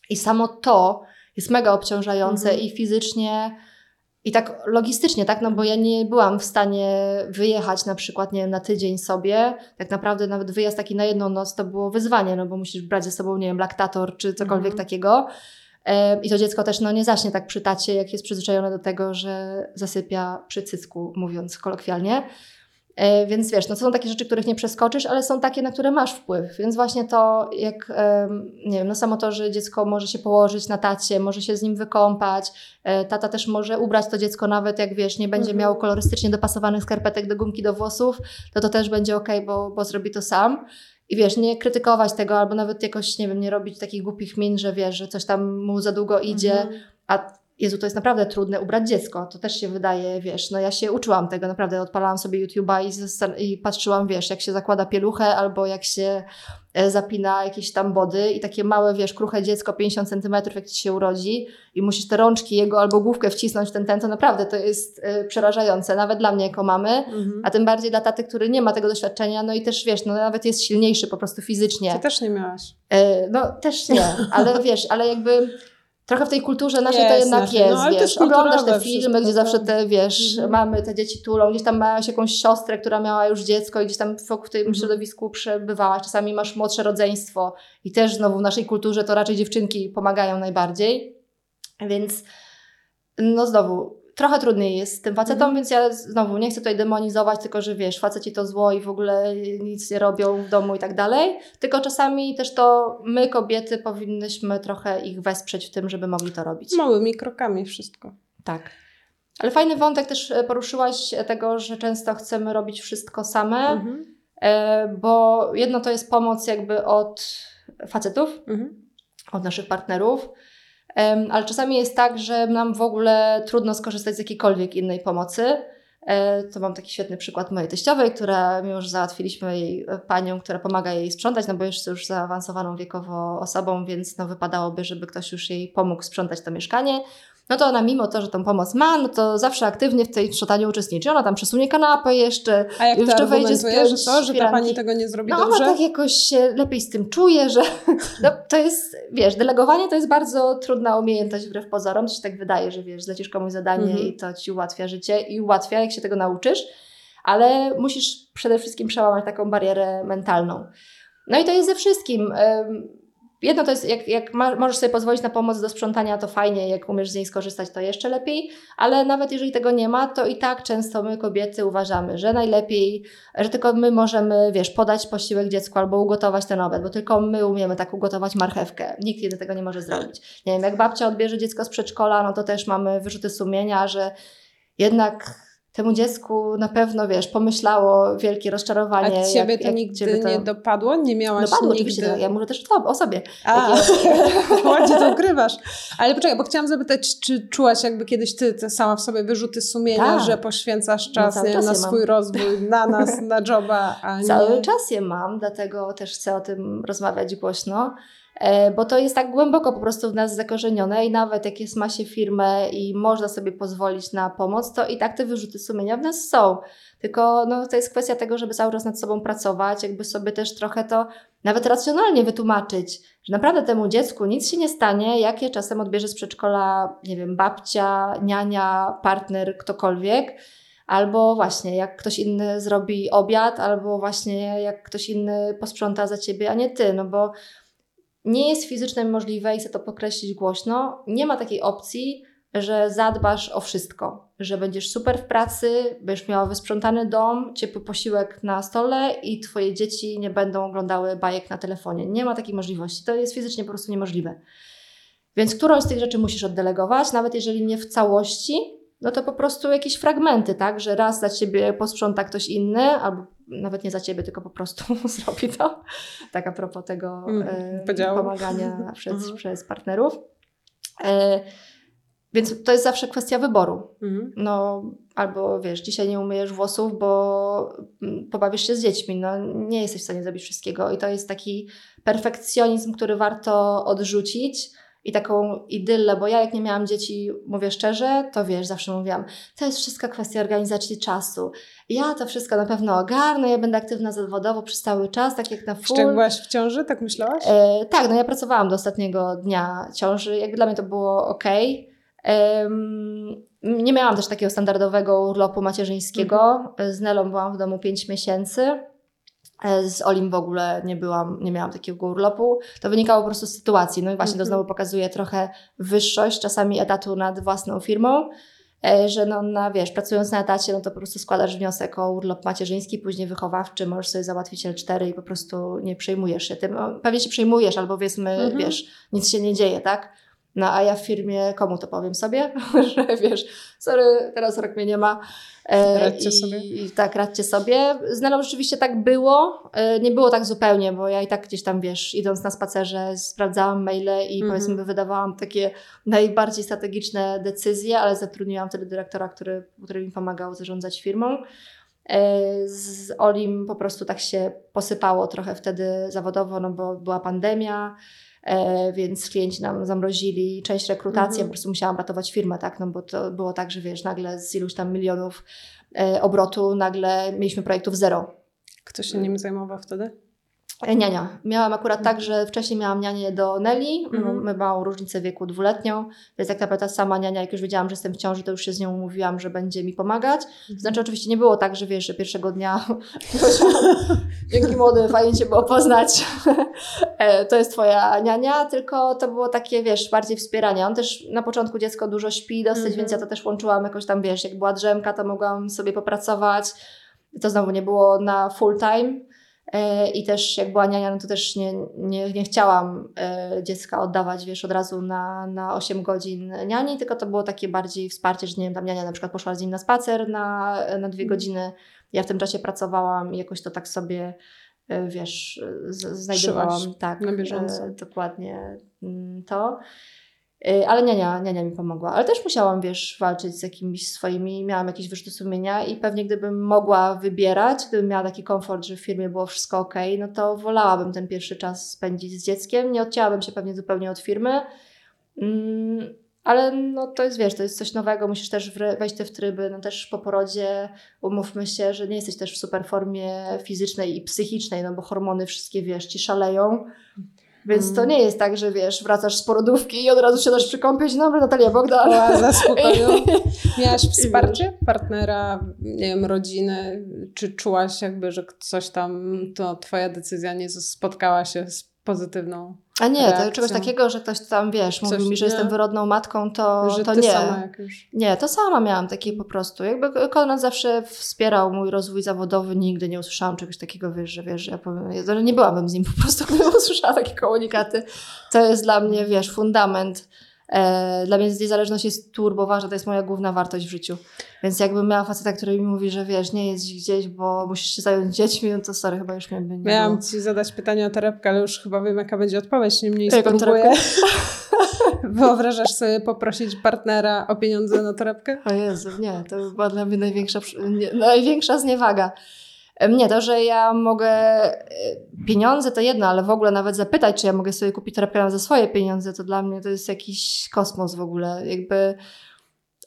I samo to jest mega obciążające mm. i fizycznie... I tak logistycznie, tak, no bo ja nie byłam w stanie wyjechać na przykład, nie wiem, na tydzień sobie. Tak naprawdę nawet wyjazd taki na jedną noc to było wyzwanie, no bo musisz brać ze sobą, nie wiem, laktator czy cokolwiek mm-hmm. takiego. I to dziecko też no, nie zaśnie tak przy tacie, jak jest przyzwyczajone do tego, że zasypia przy cycku, mówiąc kolokwialnie. Więc wiesz, no to są takie rzeczy, których nie przeskoczysz, ale są takie, na które masz wpływ. Więc właśnie to, jak, nie wiem, no samo to, że dziecko może się położyć na tacie, może się z nim wykąpać, tata też może ubrać to dziecko nawet, jak wiesz, nie będzie miało kolorystycznie dopasowanych skarpetek do gumki do włosów, to to też będzie okej, bo, bo zrobi to sam. I wiesz, nie krytykować tego, albo nawet jakoś, nie wiem, nie robić takich głupich min, że wiesz, że coś tam mu za długo idzie, mhm. a Jezu, to jest naprawdę trudne ubrać dziecko, to też się wydaje, wiesz, no ja się uczyłam tego, naprawdę odpalałam sobie YouTube'a i, zastan- i patrzyłam, wiesz, jak się zakłada pieluchę albo jak się zapina jakieś tam body i takie małe, wiesz, kruche dziecko pięćdziesiąt centymetrów, jak ci się urodzi i musisz te rączki jego albo główkę wcisnąć w ten ten, to naprawdę to jest y, przerażające, nawet dla mnie jako mamy, mhm. a tym bardziej dla taty, który nie ma tego doświadczenia, no i też, wiesz, no nawet jest silniejszy po prostu fizycznie. Ty też nie miałaś. Y, no też nie, ale wiesz, ale jakby... Trochę w tej kulturze naszej jest, to jednak naszej. Jest, no, wiesz, oglądasz te filmy, gdzie to... zawsze te, wiesz, mm. mamy, te dzieci tulą, gdzieś tam masz jakąś siostrę, która miała już dziecko i gdzieś tam w tym mm. środowisku przebywała, czasami masz młodsze rodzeństwo i też znowu w naszej kulturze to raczej dziewczynki pomagają najbardziej, więc no znowu, trochę trudniej jest z tym facetom, mm. więc ja znowu nie chcę tutaj demonizować, tylko że wiesz, faceci to zło i w ogóle nic nie robią w domu i tak dalej, tylko czasami też to my kobiety powinnyśmy trochę ich wesprzeć w tym, żeby mogli to robić. Małymi krokami wszystko. Tak. Ale fajny wątek też poruszyłaś tego, że często chcemy robić wszystko same, mm-hmm. bo jedno to jest pomoc jakby od facetów, mm-hmm. od naszych partnerów, ale czasami jest tak, że nam w ogóle trudno skorzystać z jakiejkolwiek innej pomocy. To mam taki świetny przykład mojej teściowej, która już załatwiliśmy jej panią, która pomaga jej sprzątać, no bo jest już zaawansowaną wiekowo osobą, więc no wypadałoby, żeby ktoś już jej pomógł sprzątać to mieszkanie. No to ona mimo to, że tą pomoc ma, no to zawsze aktywnie w tej sprzątaniu uczestniczy. Ona tam przesunie kanapę jeszcze. A jak jeszcze to argumentuje, że to, że ta pani tego nie zrobi no dobrze? No ona tak jakoś się lepiej z tym czuje, że no, to jest, wiesz, delegowanie to jest bardzo trudna umiejętność wbrew pozorom. To się tak wydaje, że wiesz, zlecisz komuś zadanie mhm. i to ci ułatwia życie i ułatwia, jak się tego nauczysz. Ale musisz przede wszystkim przełamać taką barierę mentalną. No i to jest ze wszystkim. Jedno to jest, jak, jak ma, możesz sobie pozwolić na pomoc do sprzątania, to fajnie, jak umiesz z niej skorzystać, to jeszcze lepiej, ale nawet jeżeli tego nie ma, to i tak często my kobiety uważamy, że najlepiej, że tylko my możemy, wiesz, podać posiłek dziecku albo ugotować ten obiad, bo tylko my umiemy tak ugotować marchewkę, nikt inny tego nie może zrobić. Nie wiem, jak babcia odbierze dziecko z przedszkola, no to też mamy wyrzuty sumienia, że jednak... Temu dziecku na pewno, wiesz, pomyślało wielkie rozczarowanie. A ciebie jak, to jak nigdy ciebie to... nie dopadło? Nie miałaś dopadło, nigdy? Dopadło oczywiście, ja mówię też o sobie. A, ładnie to ukrywasz. Ale poczekaj, bo chciałam zapytać, czy czułaś jakby kiedyś ty, ty sama w sobie wyrzuty sumienia, tak. że poświęcasz czas no, nie, czas na swój mam. rozwój, na nas, na joba, a nie... Cały czas je mam, dlatego też chcę o tym rozmawiać głośno. Bo to jest tak głęboko po prostu w nas zakorzenione i nawet jak jest ma się firmę i można sobie pozwolić na pomoc, to i tak te wyrzuty sumienia w nas są. Tylko no, to jest kwestia tego, żeby cały czas nad sobą pracować, jakby sobie też trochę to nawet racjonalnie wytłumaczyć, że naprawdę temu dziecku nic się nie stanie, jak je czasem odbierze z przedszkola, nie wiem, babcia, niania, partner, ktokolwiek. Albo właśnie jak ktoś inny zrobi obiad, albo właśnie jak ktoś inny posprząta za ciebie, a nie ty, no bo nie jest fizycznie możliwe i chcę to podkreślić głośno. Nie ma takiej opcji, że zadbasz o wszystko. Że będziesz super w pracy, będziesz miała wysprzątany dom, ciepły posiłek na stole i twoje dzieci nie będą oglądały bajek na telefonie. Nie ma takiej możliwości. To jest fizycznie po prostu niemożliwe. Więc którąś z tych rzeczy musisz oddelegować, nawet jeżeli nie w całości, no to po prostu jakieś fragmenty, tak? Że raz za ciebie posprząta ktoś inny, albo nawet nie za ciebie, tylko po prostu zrobi to. Tak a propos tego mm, e, pomagania przez, przez partnerów. E, więc to jest zawsze kwestia wyboru. Mm. No, albo wiesz, dzisiaj nie umyjesz włosów, bo pobawisz się z dziećmi. No, nie jesteś w stanie zrobić wszystkiego. I to jest taki perfekcjonizm, który warto odrzucić. I taką idyllę, bo ja jak nie miałam dzieci, mówię szczerze, to wiesz, zawsze mówiłam, to jest wszystko kwestia organizacji czasu. Ja to wszystko na pewno ogarnę, ja będę aktywna zawodowo przez cały czas, tak jak na full. Czy byłaś w ciąży, tak myślałaś? E, tak, no ja pracowałam do ostatniego dnia ciąży, jakby dla mnie to było okej. Um, nie miałam też takiego standardowego urlopu macierzyńskiego. Mhm. Z Nelą byłam w domu pięć miesięcy. Z Olim w ogóle nie byłam, nie miałam takiego urlopu. To wynikało po prostu z sytuacji. No i właśnie mm-hmm. to znowu pokazuje trochę wyższość czasami etatu nad własną firmą, że no, na, wiesz, pracując na etacie, no to po prostu składasz wniosek o urlop macierzyński, później wychowawczy, możesz sobie załatwić L cztery i po prostu nie przejmujesz się tym. Pewnie się przejmujesz albo powiedzmy, mm-hmm. wiesz, nic się nie dzieje, tak? No a ja w firmie, komu to powiem sobie, że wiesz, sorry, teraz rok mnie nie ma. E, radźcie i, sobie. I tak, radźcie sobie. Z Nelą rzeczywiście tak było, e, nie było tak zupełnie, bo ja i tak gdzieś tam, wiesz, idąc na spacerze, sprawdzałam maile i mm-hmm. powiedzmy wydawałam takie najbardziej strategiczne decyzje, ale zatrudniłam wtedy dyrektora, który, który mi pomagał zarządzać firmą. Z Olim po prostu tak się posypało trochę wtedy zawodowo, no bo była pandemia, e, więc klienci nam zamrozili część rekrutacji, mm-hmm. po prostu musiałam ratować firmę, tak, no bo to było tak, że wiesz, nagle z iluś tam milionów e, obrotu nagle mieliśmy projektów zero. Kto się nim zajmował wtedy? E, niania. Miałam akurat mm-hmm. tak, że wcześniej miałam nianię do Neli, mm-hmm. małą różnicę wieku dwuletnią, więc tak naprawdę sama niania, jak już wiedziałam, że jestem w ciąży, to już się z nią umówiłam, że będzie mi pomagać. Mm-hmm. Znaczy oczywiście nie było tak, że wiesz, że pierwszego dnia dzięki młody, fajnie cię było poznać, e, to jest twoja niania, tylko to było takie, wiesz, bardziej wspieranie. On też na początku dziecko dużo śpi dosyć, mm-hmm. więc ja to też łączyłam jakoś tam, wiesz, jak była drzemka, to mogłam sobie popracować. To znowu nie było na full time. I też jak była niania, no to też nie, nie, nie chciałam dziecka oddawać, wiesz, od razu na, na osiem godzin niani, tylko to było takie bardziej wsparcie, że nie wiem, tam niania na przykład poszła z nim na spacer na, na dwie godziny, ja w tym czasie pracowałam i jakoś to tak sobie, wiesz, znajdowałam. Szyłaś tak na bieżąco. Dokładnie to. Ale niania, niania mi pomogła. Ale też musiałam, wiesz, walczyć z jakimiś swoimi, miałam jakieś wyrzuty sumienia i pewnie gdybym mogła wybierać, gdybym miała taki komfort, że w firmie było wszystko okej, no to wolałabym ten pierwszy czas spędzić z dzieckiem. Nie odcięłabym się pewnie zupełnie od firmy, mm, ale no to jest, wiesz, to jest coś nowego, musisz też wejść w tryby, no też po porodzie umówmy się, że nie jesteś też w super formie fizycznej i psychicznej, no bo hormony wszystkie, wiesz, ci szaleją. Więc to nie jest tak, że wiesz, wracasz z porodówki i od razu siadasz przy kąpie, dzień dobry, Natalia Bogdan. O, zaspokoju. Miałaś wsparcie partnera, nie wiem, rodziny? Czy czułaś jakby, że coś tam, to twoja decyzja nie spotkała się z pozytywną A nie, reakcją? To czegoś takiego, że ktoś tam, wiesz, mówi mi, że nie? jestem wyrodną matką, to, że to ty nie. Sama jak już. Nie, to sama miałam takie po prostu. Jakby Konrad zawsze wspierał mój rozwój zawodowy, nigdy nie usłyszałam czegoś takiego, wiesz, że wiesz, ja powiem, że nie byłabym z nim po prostu, gdybym usłyszała takie komunikaty. To jest dla mnie, wiesz, fundament. Dla mnie niezależność jest turbo ważna, to jest moja główna wartość w życiu. Więc jakbym miała faceta, który mi mówi, że wiesz, nie jedź gdzieś, bo musisz się zająć dziećmi, no to sorry, chyba już mnie by nie Miałam było. Ci zadać pytanie o torebkę, ale już chyba wiem, jaka będzie odpowiedź, nie mniej spróbuję. Wyobrażasz sobie poprosić partnera o pieniądze na torebkę? O Jezu, nie, to była dla mnie największa, nie, największa zniewaga. Nie, to, że ja mogę, pieniądze to jedno, ale w ogóle nawet zapytać, czy ja mogę sobie kupić torebkę za swoje pieniądze, to dla mnie to jest jakiś kosmos w ogóle. Jakby,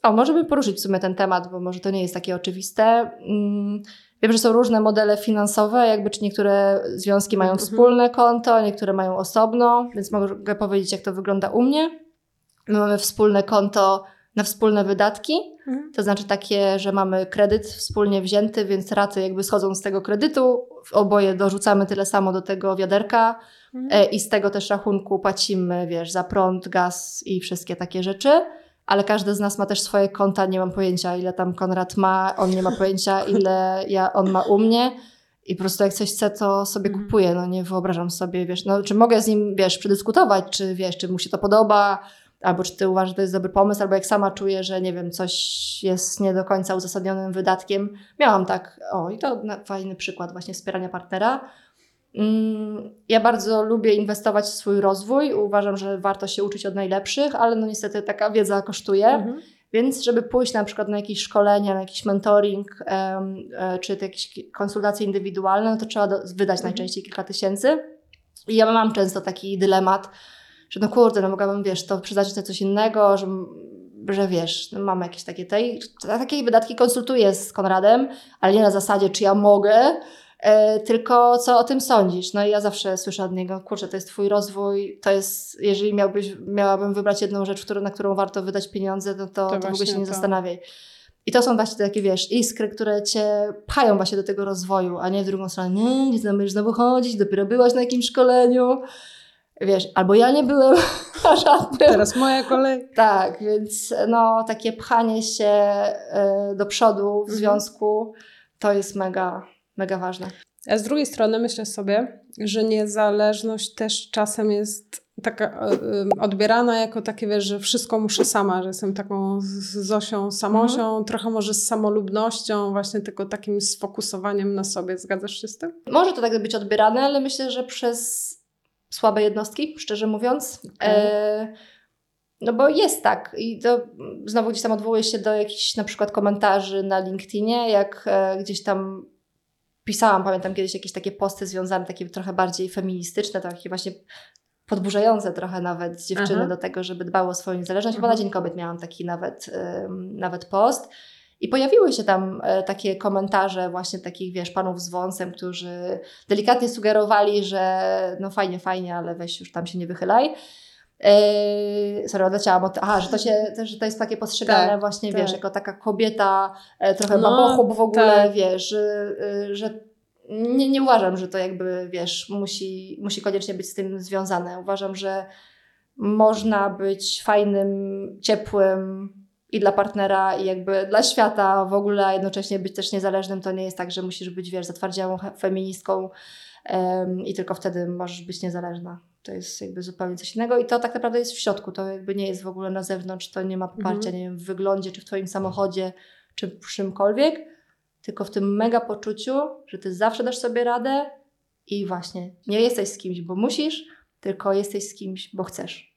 o, możemy poruszyć w sumie ten temat, bo może to nie jest takie oczywiste. Wiem, że są różne modele finansowe, jakby czy niektóre związki mają wspólne konto, niektóre mają osobno, więc mogę powiedzieć, jak to wygląda u mnie. My mamy wspólne konto na wspólne wydatki, mhm. to znaczy takie, że mamy kredyt wspólnie wzięty, więc raty jakby schodzą z tego kredytu, oboje dorzucamy tyle samo do tego wiaderka mhm. i z tego też rachunku płacimy, wiesz, za prąd, gaz i wszystkie takie rzeczy, ale każdy z nas ma też swoje konta, nie mam pojęcia ile tam Konrad ma, on nie ma pojęcia ile ja, on ma u mnie. I po prostu jak coś chce, to sobie kupuję, no nie wyobrażam sobie, wiesz, no czy mogę z nim, wiesz, przedyskutować, czy wiesz, czy mu się to podoba, albo czy ty uważasz, że to jest dobry pomysł, albo jak sama czuję, że nie wiem, coś jest nie do końca uzasadnionym wydatkiem. Miałam tak, o i to fajny przykład właśnie wspierania partnera. Ja bardzo lubię inwestować w swój rozwój, uważam, że warto się uczyć od najlepszych, ale no niestety taka wiedza kosztuje, mhm. więc żeby pójść na przykład na jakieś szkolenia, na jakiś mentoring, czy jakieś konsultacje indywidualne, no to trzeba wydać mhm. najczęściej kilka tysięcy. I ja mam często taki dylemat, że no kurde, no mogłabym, wiesz, to przeznaczyć na coś innego, że, że wiesz, no mam jakieś takie te, takie wydatki konsultuję z Konradem, ale nie na zasadzie, czy ja mogę, e, tylko co o tym sądzisz? No i ja zawsze słyszę od niego, kurczę, to jest twój rozwój, to jest, jeżeli miałbyś, miałabym wybrać jedną rzecz, którą, na którą warto wydać pieniądze, no to, to, to w ogóle się nie to. zastanawiaj. I to są właśnie takie, wiesz, iskry, które cię pchają właśnie do tego rozwoju, a nie w drugą stronę, nie, nie będziesz znowu chodzić, dopiero byłaś na jakimś szkoleniu. Wiesz, albo ja nie byłem na żadnym. Teraz moja kolej. Tak, więc no takie pchanie się y, do przodu w mm-hmm. związku to jest mega, mega ważne. A z drugiej strony myślę sobie, że niezależność też czasem jest taka odbierana jako takie, wiesz, że wszystko muszę sama, że jestem taką Zosią, Samosią, mhm. trochę może z samolubnością, właśnie tylko takim sfokusowaniem na sobie. Zgadzasz się z tym? Może to tak być odbierane, ale myślę, że przez słabe jednostki, szczerze mówiąc. Okay. E, no bo jest tak. I to znowu gdzieś tam odwołuję się do jakichś na przykład komentarzy na LinkedInie, jak e, gdzieś tam pisałam, pamiętam kiedyś jakieś takie posty związane, takie trochę bardziej feministyczne, takie właśnie podburzające trochę nawet dziewczyny Aha. do tego, żeby dbały o swoją niezależność. Chyba na Dzień Kobiet miałam taki nawet, y, nawet post. I pojawiły się tam e, takie komentarze właśnie takich, wiesz, panów z wąsem, którzy delikatnie sugerowali, że no fajnie, fajnie, ale weź już tam się nie wychylaj. E, sorry, odleciałam od... Aha, że to, się, że to jest takie postrzegane tak, właśnie, tak. wiesz, jako taka kobieta, e, trochę no, babochub w ogóle, tak. wiesz, że... że nie, nie uważam, że to jakby, wiesz, musi, musi koniecznie być z tym związane. Uważam, że można być fajnym, ciepłym, i dla partnera, i jakby dla świata w ogóle, a jednocześnie być też niezależnym. To nie jest tak, że musisz być, wiesz, zatwardziałą feministką um, i tylko wtedy możesz być niezależna. To jest jakby zupełnie coś innego i to tak naprawdę jest w środku. To jakby nie jest w ogóle na zewnątrz, to nie ma poparcia, mm-hmm. nie wiem, w wyglądzie, czy w twoim samochodzie, czy w czymkolwiek, tylko w tym mega poczuciu, że ty zawsze dasz sobie radę i właśnie nie jesteś z kimś, bo musisz, tylko jesteś z kimś, bo chcesz.